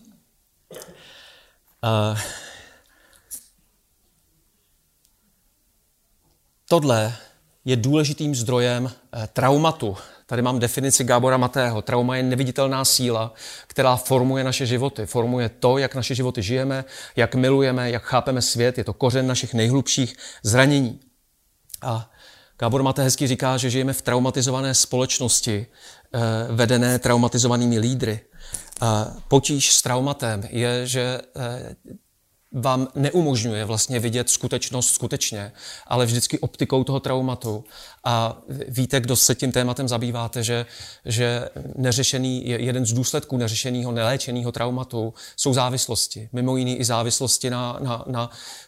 Tohle je důležitým zdrojem traumatu. Tady mám definici Gábora Matého. Trauma je neviditelná síla, která formuje naše životy. Formuje to, jak naše životy žijeme, jak milujeme, jak chápeme svět. Je to kořen našich nejhlubších zranění. A Gábor Maté hezky říká, že žijeme v traumatizované společnosti, vedené traumatizovanými lídry. Potíž s traumatem je, že vám neumožňuje vlastně vidět skutečnost skutečně, ale vždycky optikou toho traumatu. A víte, kdo se tím tématem zabýváte, že neřešený, jeden z důsledků neřešeného, neléčeného traumatu jsou závislosti. Mimo jiné i závislosti na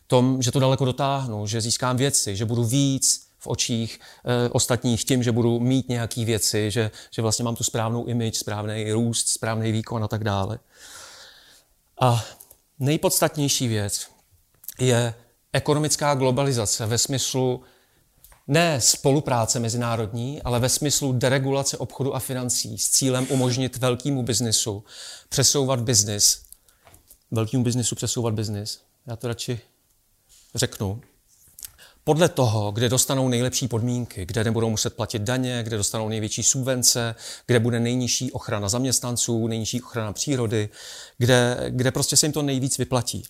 tom, že to daleko dotáhnu, že získám věci, že budu víc v očích ostatních tím, že budu mít nějaké věci, že vlastně mám tu správnou image, správný růst, správný výkon a tak dále. A nejpodstatnější věc je ekonomická globalizace ve smyslu ne spolupráce mezinárodní, ale ve smyslu deregulace obchodu a financí s cílem umožnit velkému biznesu přesouvat biznis. Já to radši řeknu. Podle toho, kde dostanou nejlepší podmínky, kde nebudou muset platit daně, kde dostanou největší subvence, kde bude nejnižší ochrana zaměstnanců, nejnižší ochrana přírody, kde prostě se jim to nejvíc vyplatí.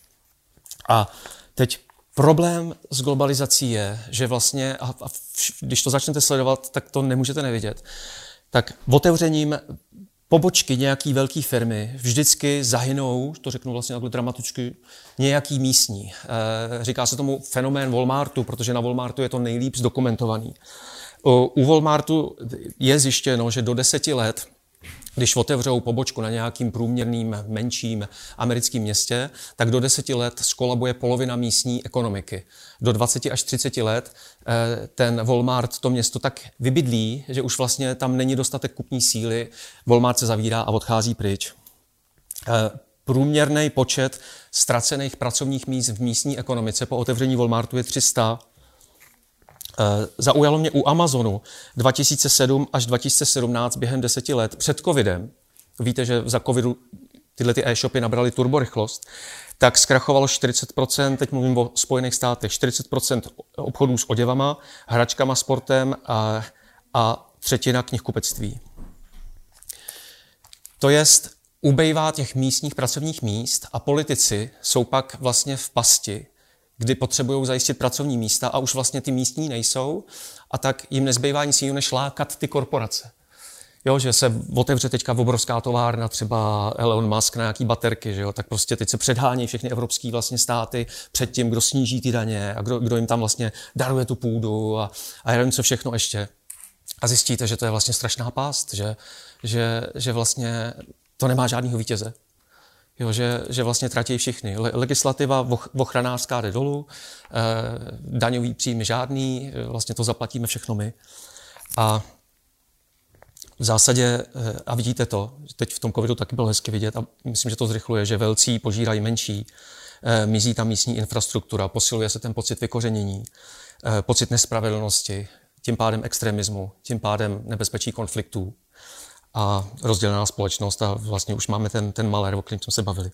A teď problém s globalizací je, že vlastně, a když to začnete sledovat, tak to nemůžete nevidět, tak otevřením pobočky nějaký velké firmy vždycky zahynou, to řeknu vlastně takhle dramaticky, nějaký místní. Říká se tomu fenomén Walmartu, protože na Walmartu je to nejlíp zdokumentovaný. U Walmartu je zjištěno, že do 10 let, když otevřou pobočku na nějakým průměrným menším americkém městě, tak do 10 let skolabuje polovina místní ekonomiky. Do 20 až 30 let ten Walmart to město tak vybydlí, že už vlastně tam není dostatek kupní síly, Walmart se zavírá a odchází pryč. Průměrný počet ztracených pracovních míst v místní ekonomice po otevření Walmartu je 300. Zaujalo mě u Amazonu 2007 až 2017 během 10 let před covidem. Víte, že za covidu tyhle ty e-shopy nabraly turborychlost, tak zkrachovalo 40%, teď mluvím o Spojených státech, 40% obchodů s oděvama, hračkama, sportem a 1/3 knihkupectví. To jest, ubejvá těch místních pracovních míst a politici jsou pak vlastně v pasti, kdy potřebují zajistit pracovní místa a už vlastně ty místní nejsou, a tak jim nezbývá nic jiného, než lákat ty korporace. Jo, že se otevře teďka obrovská továrna, třeba Elon Musk na nějaký baterky, že jo, tak prostě teď se předhánějí všechny evropské vlastně státy před tím, kdo sníží ty daně a kdo jim tam vlastně daruje tu půdu a já nevím, co všechno ještě. A zjistíte, že to je vlastně strašná pást, že vlastně to nemá žádného vítěze. Jo, že vlastně tratí všichni. Legislativa ochranářská jde dolů, daňový příjmy žádný, vlastně to zaplatíme všechno my. A v zásadě, a vidíte to, teď v tom covidu taky bylo hezky vidět, a myslím, že to zrychluje, že velcí požírají menší, mizí tam místní infrastruktura, posiluje se ten pocit vykořenění, pocit nespravedlnosti, tím pádem extremismu, tím pádem nebezpečí konfliktů a rozdělená společnost, a vlastně už máme ten malér, o kterém jsme se bavili.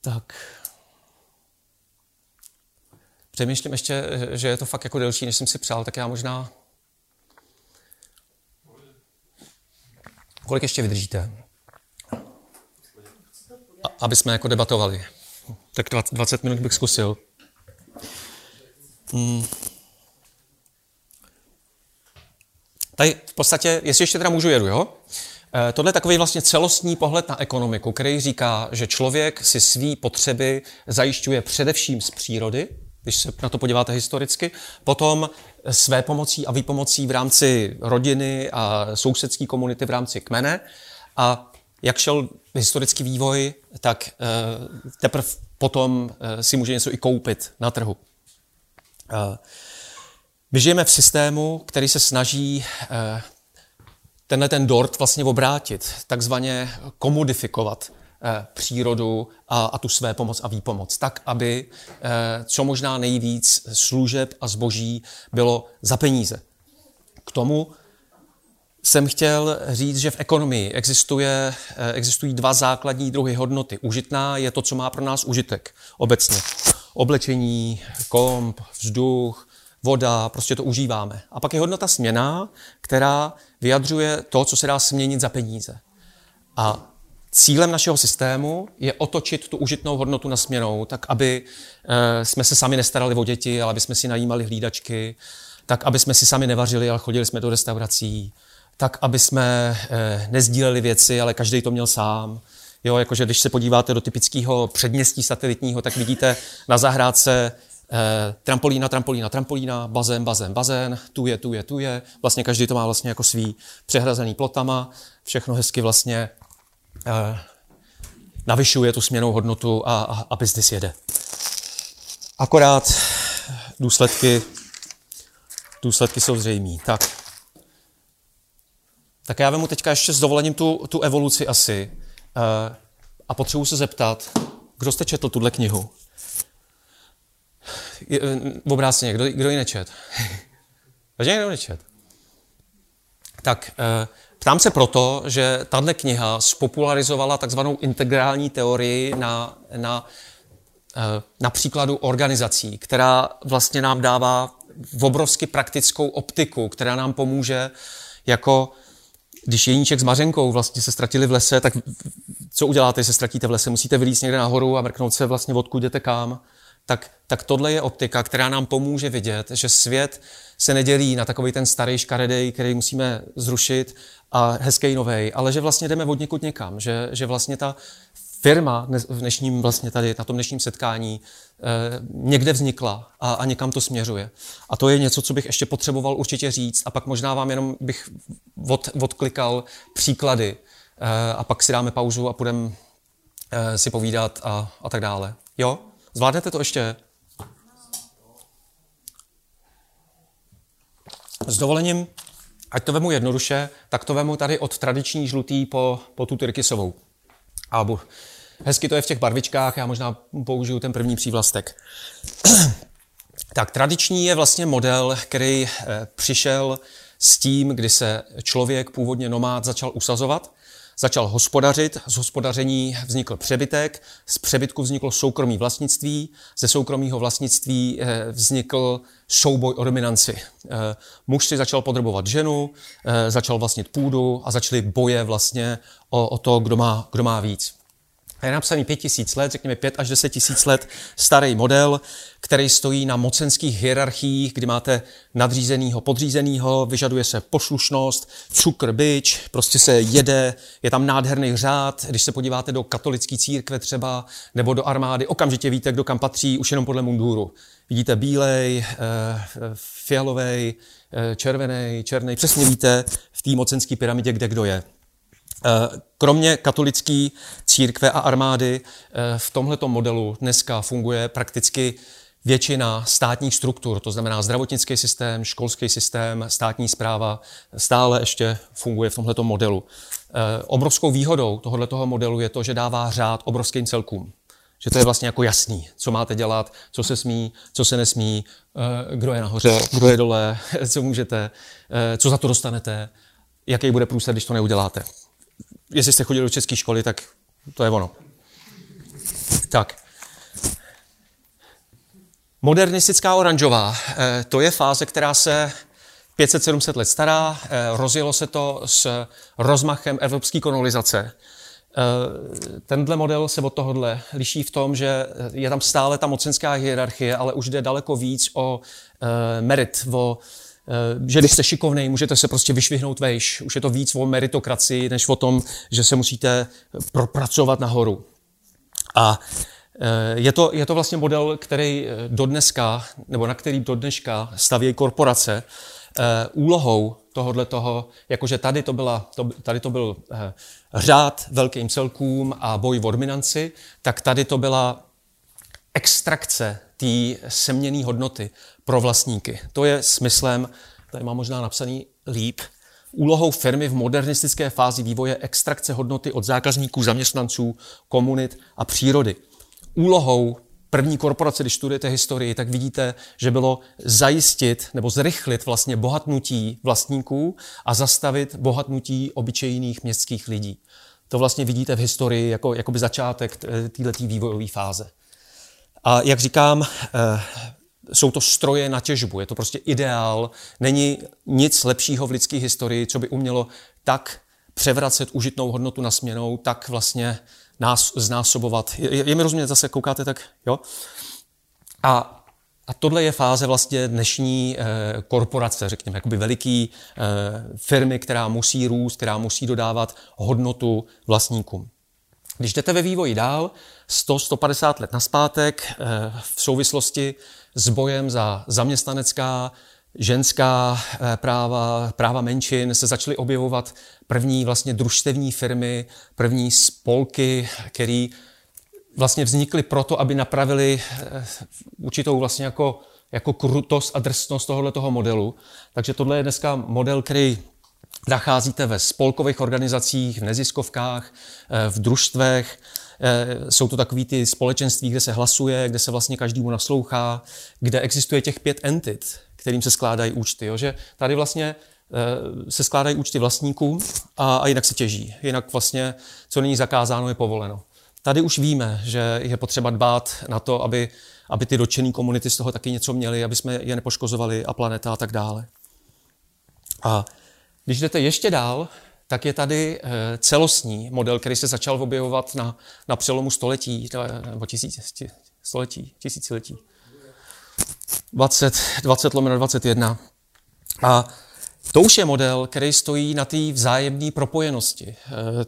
Tak. Přemýšlím ještě, že je to fakt jako delší, než jsem si přál, tak já možná... Kolik ještě vydržíte? Aby jsme jako debatovali. Tak 20 minut bych zkusil. Tady v podstatě, jestli ještě teda můžu, jedu, jo? Tohle je takový vlastně celostní pohled na ekonomiku, který říká, že člověk si své potřeby zajišťuje především z přírody, když se na to podíváte historicky, potom své pomocí a výpomocí v rámci rodiny a sousedské komunity v rámci kmene. A jak šel historický vývoj, tak teprve potom si může něco i koupit na trhu. My žijeme v systému, který se snaží tenhle ten dort vlastně obrátit, takzvaně komodifikovat přírodu a tu své pomoc a výpomoc, tak, aby co možná nejvíc služeb a zboží bylo za peníze. K tomu jsem chtěl říct, že v ekonomii existují 2 základní druhy hodnoty. Užitná je to, co má pro nás užitek obecně. Oblečení, komp, vzduch, voda, prostě to užíváme. A pak je hodnota směnná, která vyjadřuje to, co se dá směnit za peníze. A cílem našeho systému je otočit tu užitnou hodnotu na směnou, tak aby jsme se sami nestarali o děti, ale aby jsme si najímali hlídačky, tak aby jsme si sami nevařili, ale chodili jsme do restaurací, tak aby jsme nezdíleli věci, ale každý to měl sám. Jo, jakože když se podíváte do typického předměstí satelitního, tak vidíte na zahrádce trampolína, trampolína, trampolína, bazén, bazén, bazén, tu je. Vlastně každý to má vlastně jako svý, přehrazený plotama, všechno hezky vlastně navyšuje tu směnnou hodnotu a byznys jede. Akorát důsledky jsou zřejmý. Tak já vemu teďka ještě s dovolením tu evoluci asi a potřebuji se zeptat, kdo jste četl tuhle knihu? Obráceně, kdo ji nečet? Takže někdo nečet. Tak ptám se proto, že tahle kniha spopularizovala takzvanou integrální teorii na příkladu organizací, která vlastně nám dává obrovsky praktickou optiku, která nám pomůže, jako když Jeníček s Mařenkou vlastně se ztratili v lese, tak co uděláte, když se ztratíte v lese? Musíte vylízt někde nahoru a mrknout se vlastně, odkud jdete kam. Tak tohle je optika, která nám pomůže vidět, že svět se nedělí na takový ten starý škaredej, který musíme zrušit, a hezký novej, ale že vlastně jdeme od někud někam, že vlastně ta firma v dnešním, vlastně tady na tom dnešním setkání někde vznikla a někam to směřuje. A to je něco, co bych ještě potřeboval určitě říct a pak možná vám jenom bych odklikal příklady a pak si dáme pauzu a půjdeme si povídat a tak dále. Jo? Zvládnete to ještě? S dovolením, ať to vemu jednoduše, tak to vemu tady od tradiční žlutý po tu tyrkysovou. A hezky to je v těch barvičkách, já možná použiju ten první přívlastek. Tak tradiční je vlastně model, který přišel s tím, kdy se člověk, původně nomád, začal usazovat, začal hospodařit, z hospodaření vznikl přebytek, z přebytku vzniklo soukromé vlastnictví, ze soukromého vlastnictví vznikl souboj o dominanci. Muž si začal podrobovat ženu, začal vlastnit půdu a začaly boje vlastně o to, kdo má víc. Je napsaný 5 000 let, řekněme 5 až 10 000 let starý model, který stojí na mocenských hierarchiích, kdy máte nadřízenýho, podřízenýho, vyžaduje se poslušnost, cukr, bič, prostě se jede, je tam nádherný řád, když se podíváte do katolické církve třeba, nebo do armády, okamžitě víte, kdo kam patří, už jenom podle munduru. Vidíte bílej, fialovej, červenej, černej, přesně víte v té mocenské pyramidě, kde kdo je. Kromě katolické církve a armády v tomhletom modelu dneska funguje prakticky většina státních struktur, to znamená zdravotnický systém, školský systém, státní správa stále ještě funguje v tomhletom modelu. Obrovskou výhodou tohoto modelu je to, že dává řád obrovským celkům. Že to je vlastně jako jasný, co máte dělat, co se smí, co se nesmí, kdo je nahoře, kdo je dole, co můžete, co za to dostanete, jaký bude průsled, když to neuděláte. Jestli jste chodili do české školy, tak to je ono. Tak. Modernistická oranžová, to je fáze, která se 500-700 let stará, rozjelo se to s rozmachem evropské kolonizace. Tenhle model se od tohohle liší v tom, že je tam stále ta mocenská hierarchie, ale už jde daleko víc o merit, že když jste šikovnej, můžete se prostě vyšvihnout vejš. Už je to víc o meritokracii, než o tom, že se musíte propracovat nahoru. A je to vlastně model, který na který dodneška staví korporace. Úlohou tohoto, jakože tady to byl řád velkým celkům a boj o dominanci, tak tady to byla extrakce té seměnné hodnoty pro vlastníky. To je smyslem, tady mám možná napsaný líp, úlohou firmy v modernistické fázi vývoje extrakce hodnoty od zákazníků, zaměstnanců, komunit a přírody. Úlohou první korporace, když studujete historii, tak vidíte, že bylo zajistit nebo zrychlit vlastně bohatnutí vlastníků a zastavit bohatnutí obyčejných městských lidí. To vlastně vidíte v historii jako by začátek této vývojové fáze. A jak říkám, jsou to stroje na těžbu, je to prostě ideál. Není nic lepšího v lidské historii, co by umělo tak převracet užitnou hodnotu na směnou, tak vlastně nás znásobovat. Je mi rozumět, zase koukáte, tak jo? A tohle je fáze vlastně dnešní korporace, řekněme, jakoby veliký firmy, která musí růst, která musí dodávat hodnotu vlastníkům. Když jdete ve vývoji dál, 100-150 let nazpátek, v souvislosti s bojem za zaměstnanecká, ženská práva, práva menšin, se začaly objevovat první vlastně družstevní firmy, první spolky, které vlastně vznikly proto, aby napravili určitou vlastně jako krutost a drsnost tohoto modelu. Takže tohle je dneska model, který nacházíte ve spolkových organizacích, v neziskovkách, v družstvech. Jsou to takový ty společenství, kde se hlasuje, kde se vlastně každému naslouchá, kde existuje těch 5 entit, kterým se skládají účty. Jo? Že tady vlastně se skládají účty vlastníků a jinak se těží. Jinak vlastně, co není zakázáno, je povoleno. Tady už víme, že je potřeba dbát na to, aby ty dotčené komunity z toho taky něco měly, aby jsme je nepoškozovali a planeta a tak dále. A když jdete ještě dál, tak je tady celostní model, který se začal objevovat na přelomu století, nebo tisíciletí. 20/21. A to už je model, který stojí na té vzájemné propojenosti.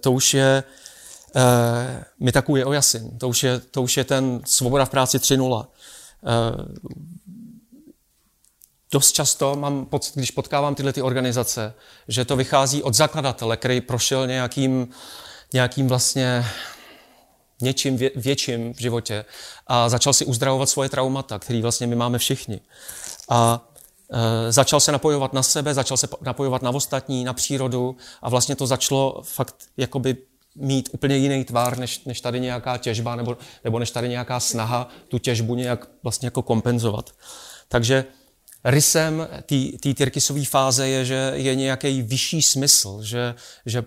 To už je mi takový ojasin. To už je ten svoboda v práci 3.0. Dost často mám pocit, když potkávám tyhle ty organizace, že to vychází od zakladatele, který prošel nějakým vlastně něčím větším v životě a začal si uzdravovat svoje traumata, které vlastně my máme všichni. A začal se napojovat na sebe, začal se napojovat na ostatní, na přírodu a vlastně to začalo fakt jakoby mít úplně jiný tvar, než tady nějaká těžba nebo než tady nějaká snaha tu těžbu nějak vlastně jako kompenzovat. Takže rysem té tyrkysové fáze je, že je nějaký vyšší smysl, že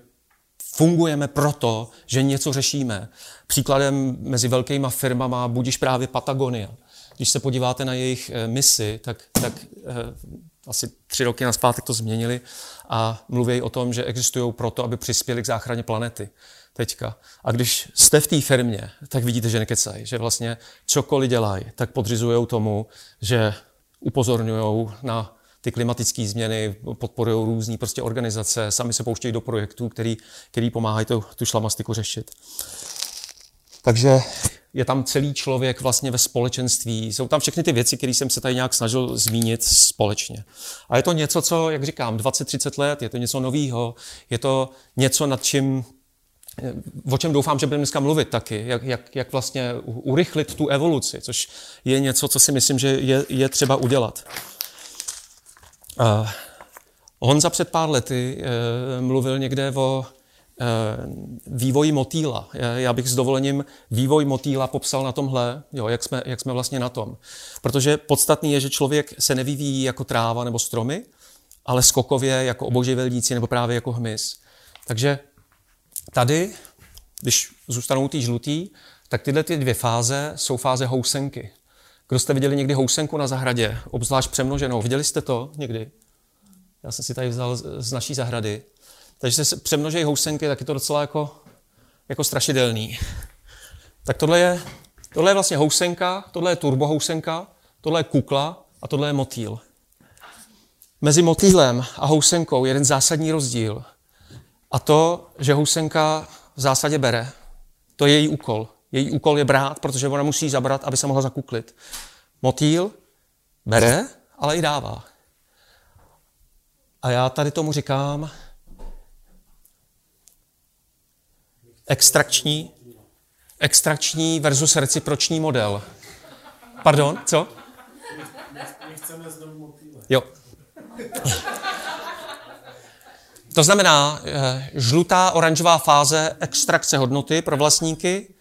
fungujeme proto, že něco řešíme. Příkladem mezi velkýma firmama budíš právě Patagonia. Když se podíváte na jejich misi, tak asi 3 roky nazpátek to změnili a mluví o tom, že existují proto, aby přispěli k záchraně planety teďka. A když jste v té firmě, tak vidíte, že nekecají, že vlastně cokoliv dělají, tak podřizujou tomu, že upozorňují na ty klimatické změny, podporují různé prostě organizace, sami se pouštějí do projektů, který pomáhají tu šlamastiku řešit. Takže je tam celý člověk vlastně ve společenství. Jsou tam všechny ty věci, které jsem se tady nějak snažil zmínit společně. A je to něco, co, jak říkám, 20-30 let, je to něco novýho, je to něco, o čem doufám, že budeme dneska mluvit taky, jak vlastně urychlit tu evoluci, což je něco, co si myslím, že je třeba udělat. Honza před pár lety mluvil někde o vývoji motýla. Já bych s dovolením vývoj motýla popsal na tomhle, jo, jak jsme vlastně na tom. Protože podstatný je, že člověk se nevyvíjí jako tráva nebo stromy, ale skokově jako obojživelníci nebo právě jako hmyz. Takže tady, když zůstanou ty žlutý, tak tyhle ty dvě fáze jsou fáze housenky. Kdo jste viděli někdy housenku na zahradě, obzvlášť přemnoženou? Viděli jste to někdy? Já jsem si tady vzal z naší zahrady. Takže se přemnožejí housenky, tak je to docela jako strašidelný. Tak tohle je vlastně housenka, tohle je turbohousenka, tohle je kukla a tohle je motýl. Mezi motýlem a housenkou je jeden zásadní rozdíl. A to, že housenka v zásadě bere, to je její úkol. Její úkol je brát, protože ona musí zabrat, aby se mohla zakuklit. Motýl bere, ale i dává. A já tady tomu říkám extrakční versus reciproční model. Pardon, co? My chceme znovu motýle. Jo. To znamená žlutá, oranžová fáze extrakce hodnoty pro vlastníky.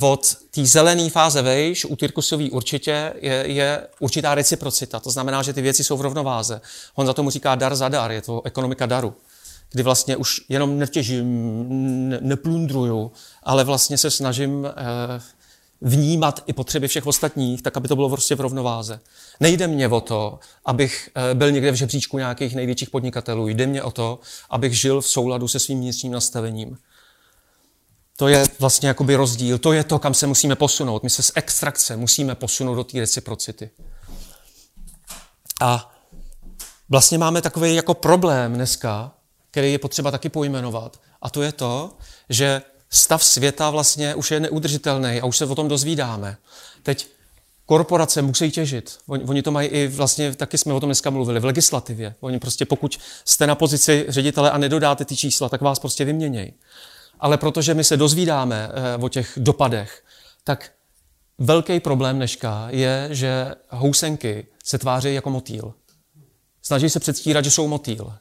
Od té zelené fáze vejš, u tyrkusový určitě, je určitá reciprocita. To znamená, že ty věci jsou v rovnováze. On za tomu říká dar za dar, je to ekonomika daru. Kdy vlastně už jenom netěžím, neplundruju, ale vlastně se snažím vnímat i potřeby všech ostatních, tak aby to bylo prostě v rovnováze. Nejde mě o to, abych byl někde v žebříčku nějakých největších podnikatelů. Jde mě o to, abych žil v souladu se svým vnitřním nastavením. To je vlastně jakoby rozdíl. To je to, kam se musíme posunout. My se z extrakce musíme posunout do té reciprocity. A vlastně máme takový jako problém dneska, který je potřeba taky pojmenovat. A to je to, že stav světa vlastně už je neudržitelný a už se o tom dozvídáme. Teď korporace musí těžit. Oni to mají i vlastně, taky jsme o tom dneska mluvili, v legislativě. Oni prostě pokud jste na pozici ředitele a nedodáte ty čísla, tak vás prostě vyměnějí. Ale protože my se dozvídáme o těch dopadech, tak velký problém dneška je, že housenky se tváří jako motýl. Snaží se předstírat, že jsou motýl.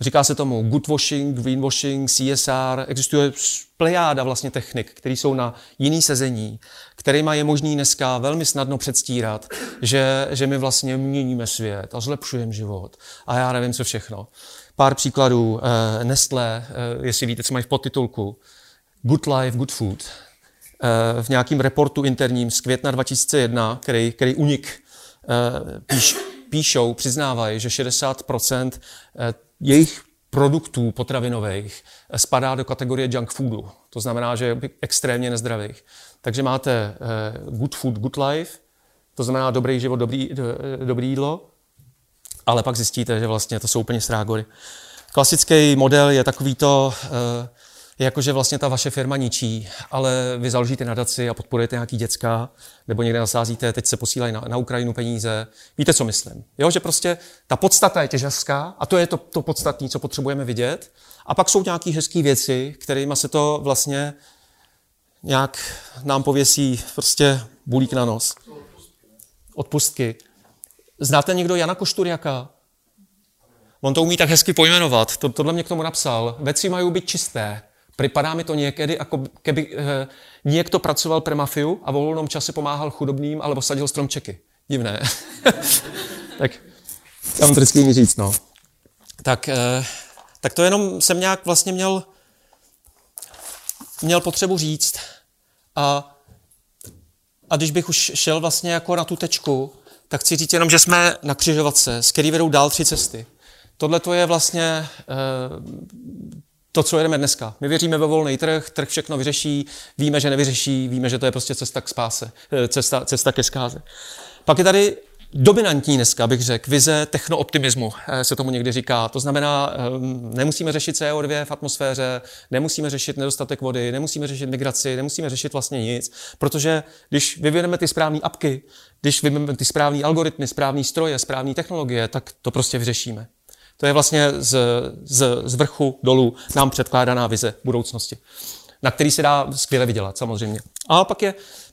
Říká se tomu goodwashing, greenwashing, CSR. Existuje plejáda vlastně technik, které jsou na jiný sezení, kterýma je možný dneska velmi snadno předstírat, že my vlastně měníme svět a zlepšujeme život. A já nevím, co všechno. Pár příkladů. Nestlé, jestli víte, co mají v podtitulku. Good life, good food. V nějakém reportu interním z května 2001, který unik, píšou, přiznávají, že 60% jejich produktů potravinových spadá do kategorie junk foodu. To znamená, že je extrémně nezdravých. Takže máte good food, good life, to znamená dobrý život, dobrý jídlo, ale pak zjistíte, že vlastně to jsou úplně srágory. Klasický model je takovýto jakože vlastně ta vaše firma ničí, ale vy založíte nadaci a podporujete nějaký děcka, nebo někde nasázíte, teď se posílají na Ukrajinu peníze. Víte, co myslím? Jo, že prostě ta podstata je těžařská a to je to podstatné, co potřebujeme vidět. A pak jsou nějaké hezké věci, kterými se to vlastně nějak nám pověsí prostě bulík na nos. Odpustky. Znáte někdo Jana Košturiaka? On to umí tak hezky pojmenovat. Tohle mě k tomu napsal. Věci mají být čisté. Připadá mi to někdy, jako keby někdo pracoval pre mafiu a vo volném čase pomáhal chudobným, alebo sadil stromčeky. Divné. Tak já vám to vždycky říct, no. Tak to jenom jsem nějak vlastně měl potřebu říct. A když bych už šel vlastně jako na tu tečku, tak chci říct jenom, že jsme na křižovatce, z který vedou dál 3 cesty. Tohle to je vlastně to, co jedeme dneska. My věříme ve volný trh všechno vyřeší, víme, že nevyřeší, víme, že to je prostě cesta k spáse, cesta ke zkáze. Pak je tady dominantní dneska, bych řekl, vize technooptimismu, se tomu někdy říká. To znamená, nemusíme řešit CO2 v atmosféře, nemusíme řešit nedostatek vody, nemusíme řešit migraci, nemusíme řešit vlastně nic, protože když vyvineme ty správné apky, když vyvineme ty správné algoritmy, správné stroje, správné technologie, tak to prostě vyřešíme. To je vlastně z vrchu dolů nám předkládaná vize budoucnosti, na který se dá skvěle vydělat, samozřejmě. A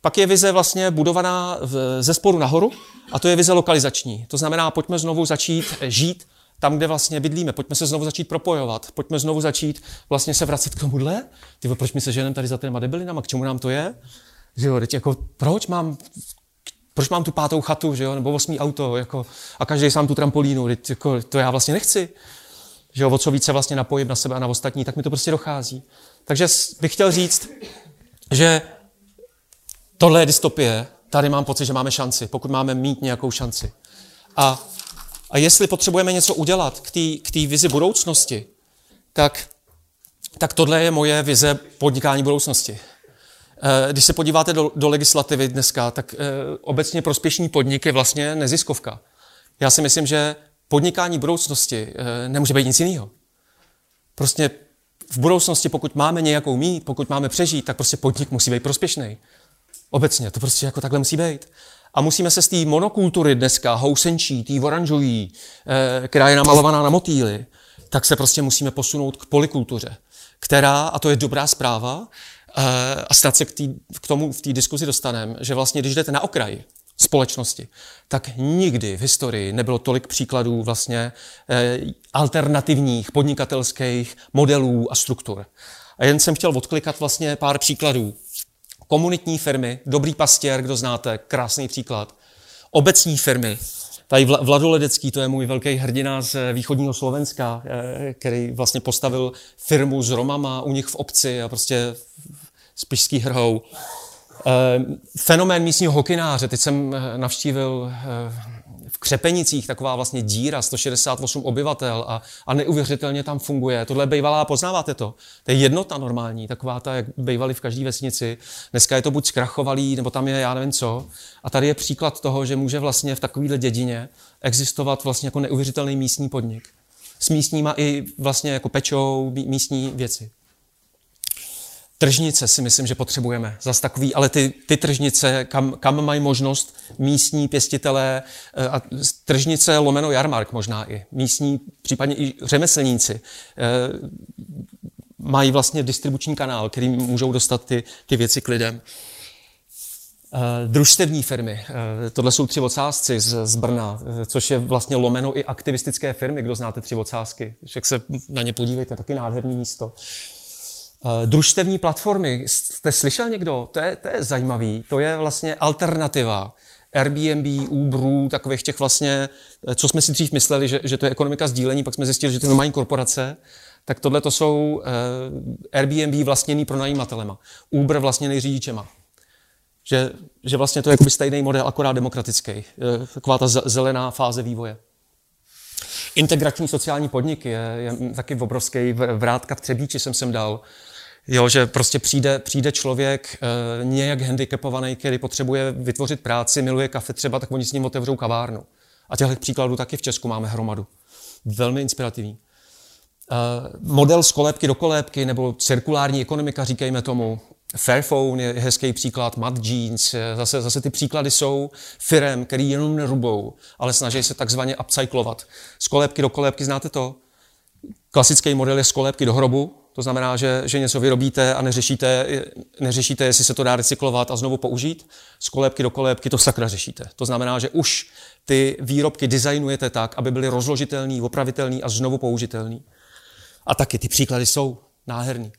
pak je vize vlastně budovaná ze spodu nahoru, a to je vize lokalizační. To znamená, pojďme znovu začít žít tam, kde vlastně bydlíme, pojďme se znovu začít propojovat, pojďme znovu začít vlastně se vracet k tomuhle. Tyvo, proč my se ženeme tady za těma debilinama, k čemu nám to je? Že jo, teď jako, proč mám tu 5. chatu, že jo, nebo 8. auto, jako, a každý sám tu trampolínu, jako, to já vlastně nechci. Že jo, o co více vlastně napojím na sebe a na ostatní, tak mi to prostě dochází. Takže bych chtěl říct, že tohle je dystopie, tady mám pocit, že máme šanci, pokud máme mít nějakou šanci. A jestli potřebujeme něco udělat k té vizi budoucnosti, tak tohle je moje vize podnikání budoucnosti. Když se podíváte do legislativy dneska, tak obecně prospěšný podnik je vlastně neziskovka. Já si myslím, že podnikání budoucnosti nemůže být nic jiného. Prostě v budoucnosti, pokud máme nějakou mít, pokud máme přežít, tak prostě podnik musí být prospěšný. Obecně, to prostě jako takhle musí být. A musíme se z té monokultury dneska, housenčí, té oranžový, která je namalovaná na motýly, tak se prostě musíme posunout k polikultuře, která, a to je dobrá zpráva, a snad se k tomu v té diskuzi dostaneme, že vlastně, když jdete na okraji společnosti, tak nikdy v historii nebylo tolik příkladů vlastně alternativních podnikatelských modelů a struktur. A jen jsem chtěl odklikat vlastně pár příkladů. Komunitní firmy, Dobrý pastěr, kdo znáte, krásný příklad. Obecní firmy, tady Vlado Ledecký, to je můj velký hrdina z východního Slovenska, který vlastně postavil firmu s Romama u nich v obci a prostě s Pišský hrhou. Fenomén místního hokináře, teď jsem navštívil v Křepenicích, taková vlastně díra, 168 obyvatel a neuvěřitelně tam funguje. Tohle bývalá, poznáváte to? To je jednota normální, taková ta, jak bývaly v každé vesnici. Dneska je to buď zkrachovalý, nebo tam je já nevím co. A tady je příklad toho, že může vlastně v takovéhle dědině existovat vlastně jako neuvěřitelný místní podnik. S místníma i vlastně jako pečou místní věci. Tržnice si myslím, že potřebujeme. Zas takový, ale ty tržnice, kam mají možnost místní pěstitelé, a tržnice lomeno jarmark možná i, místní, případně i řemeslníci, mají vlastně distribuční kanál, který můžou dostat ty věci k lidem. Družstevní firmy, tohle jsou 3 ocásci z Brna, což je vlastně lomeno i aktivistické firmy, kdo znáte 3 ocásky, však se na ně podívejte, taky nádherný místo. Družstevní platformy, jste slyšel někdo? To je zajímavý, to je vlastně alternativa Airbnb, Uberu, takových těch vlastně, co jsme si dřív mysleli, že to je ekonomika sdílení, pak jsme zjistili, že to normální korporace, tak tohle to jsou Airbnb vlastněný pronajímatelema, Uber vlastněný řidičema. Že vlastně to je jakoby stejný model, akorát demokratický, taková ta zelená fáze vývoje. Integrační sociální podnik je taky obrovský. Vrátka v Třebíči jsem sem dal. Jo, že prostě přijde člověk nějak handicapovaný, který potřebuje vytvořit práci, miluje kafe třeba, tak oni s ním otevřou kavárnu. A těchto příkladů taky v Česku máme hromadu. Velmi inspirativní. model z kolébky do kolébky, nebo cirkulární ekonomika, říkejme tomu. Fairphone je hezký příklad, Mud Jeans, zase ty příklady jsou firem, který jenom nerubou, ale snaží se takzvaně upcyclovat. Z kolébky do kolébky, znáte to? Klasický model je z kolébky do hrobu, to znamená, že něco vyrobíte a neřešíte, jestli se to dá recyklovat a znovu použít. Z kolébky do kolébky to sakra řešíte. To znamená, že už ty výrobky designujete tak, aby byly rozložitelný, opravitelný a znovu použitelný. A taky ty příklady jsou nádherný.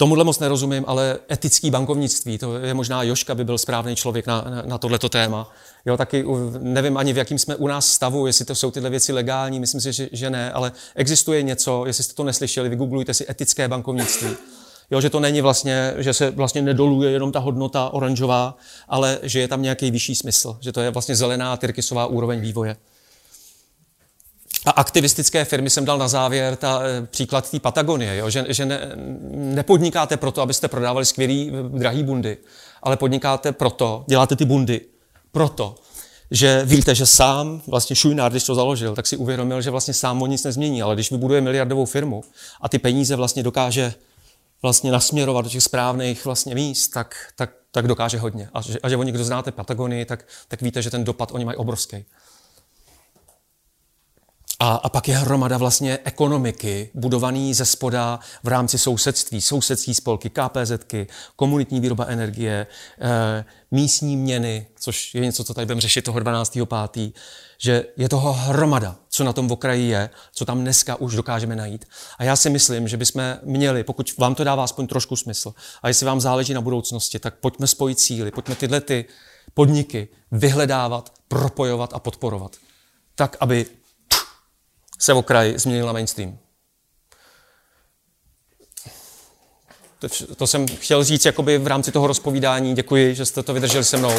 Tomuhle moc nerozumím, ale etický bankovnictví, to je možná Joška by byl správný člověk na tohleto téma. Jo, taky nevím ani v jakým jsme u nás stavu, jestli to jsou tyhle věci legální, myslím si, že ne, ale existuje něco, jestli jste to neslyšeli, vygooglujte si etické bankovnictví. Jo, že to není vlastně, že se vlastně nedoluje jenom ta hodnota oranžová, ale že je tam nějaký vyšší smysl, že to je vlastně zelená tyrkysová úroveň vývoje. A aktivistické firmy jsem dal na závěr příklad té Patagonie, jo? Nepodnikáte proto, abyste prodávali skvělý, drahý bundy, ale podnikáte proto, děláte ty bundy proto, že víte, že sám vlastně Chouinard, když to založil, tak si uvědomil, že vlastně sám o nic nezmění, ale když vybuduje miliardovou firmu a ty peníze vlastně dokáže vlastně nasměrovat do těch správných vlastně míst, tak dokáže hodně. A že o někdo znáte Patagonii, tak víte, že ten dopad oni mají obrovský. A pak je hromada vlastně ekonomiky, budovaný ze spoda v rámci sousedství, sousedský spolky, KPZky, komunitní výroba energie, místní měny, což je něco, co tady budeme řešit toho 12.5., že je toho hromada, co na tom okraji je, co tam dneska už dokážeme najít. A já si myslím, že bychom měli, pokud vám to dává aspoň trošku smysl, a jestli vám záleží na budoucnosti, tak pojďme spojit síly, pojďme tyhle ty podniky vyhledávat, propojovat a podporovat. Tak, aby se okraj změnil na mainstream. To jsem chtěl říct jakoby v rámci toho rozpovídání. Děkuji, že jste to vydrželi se mnou.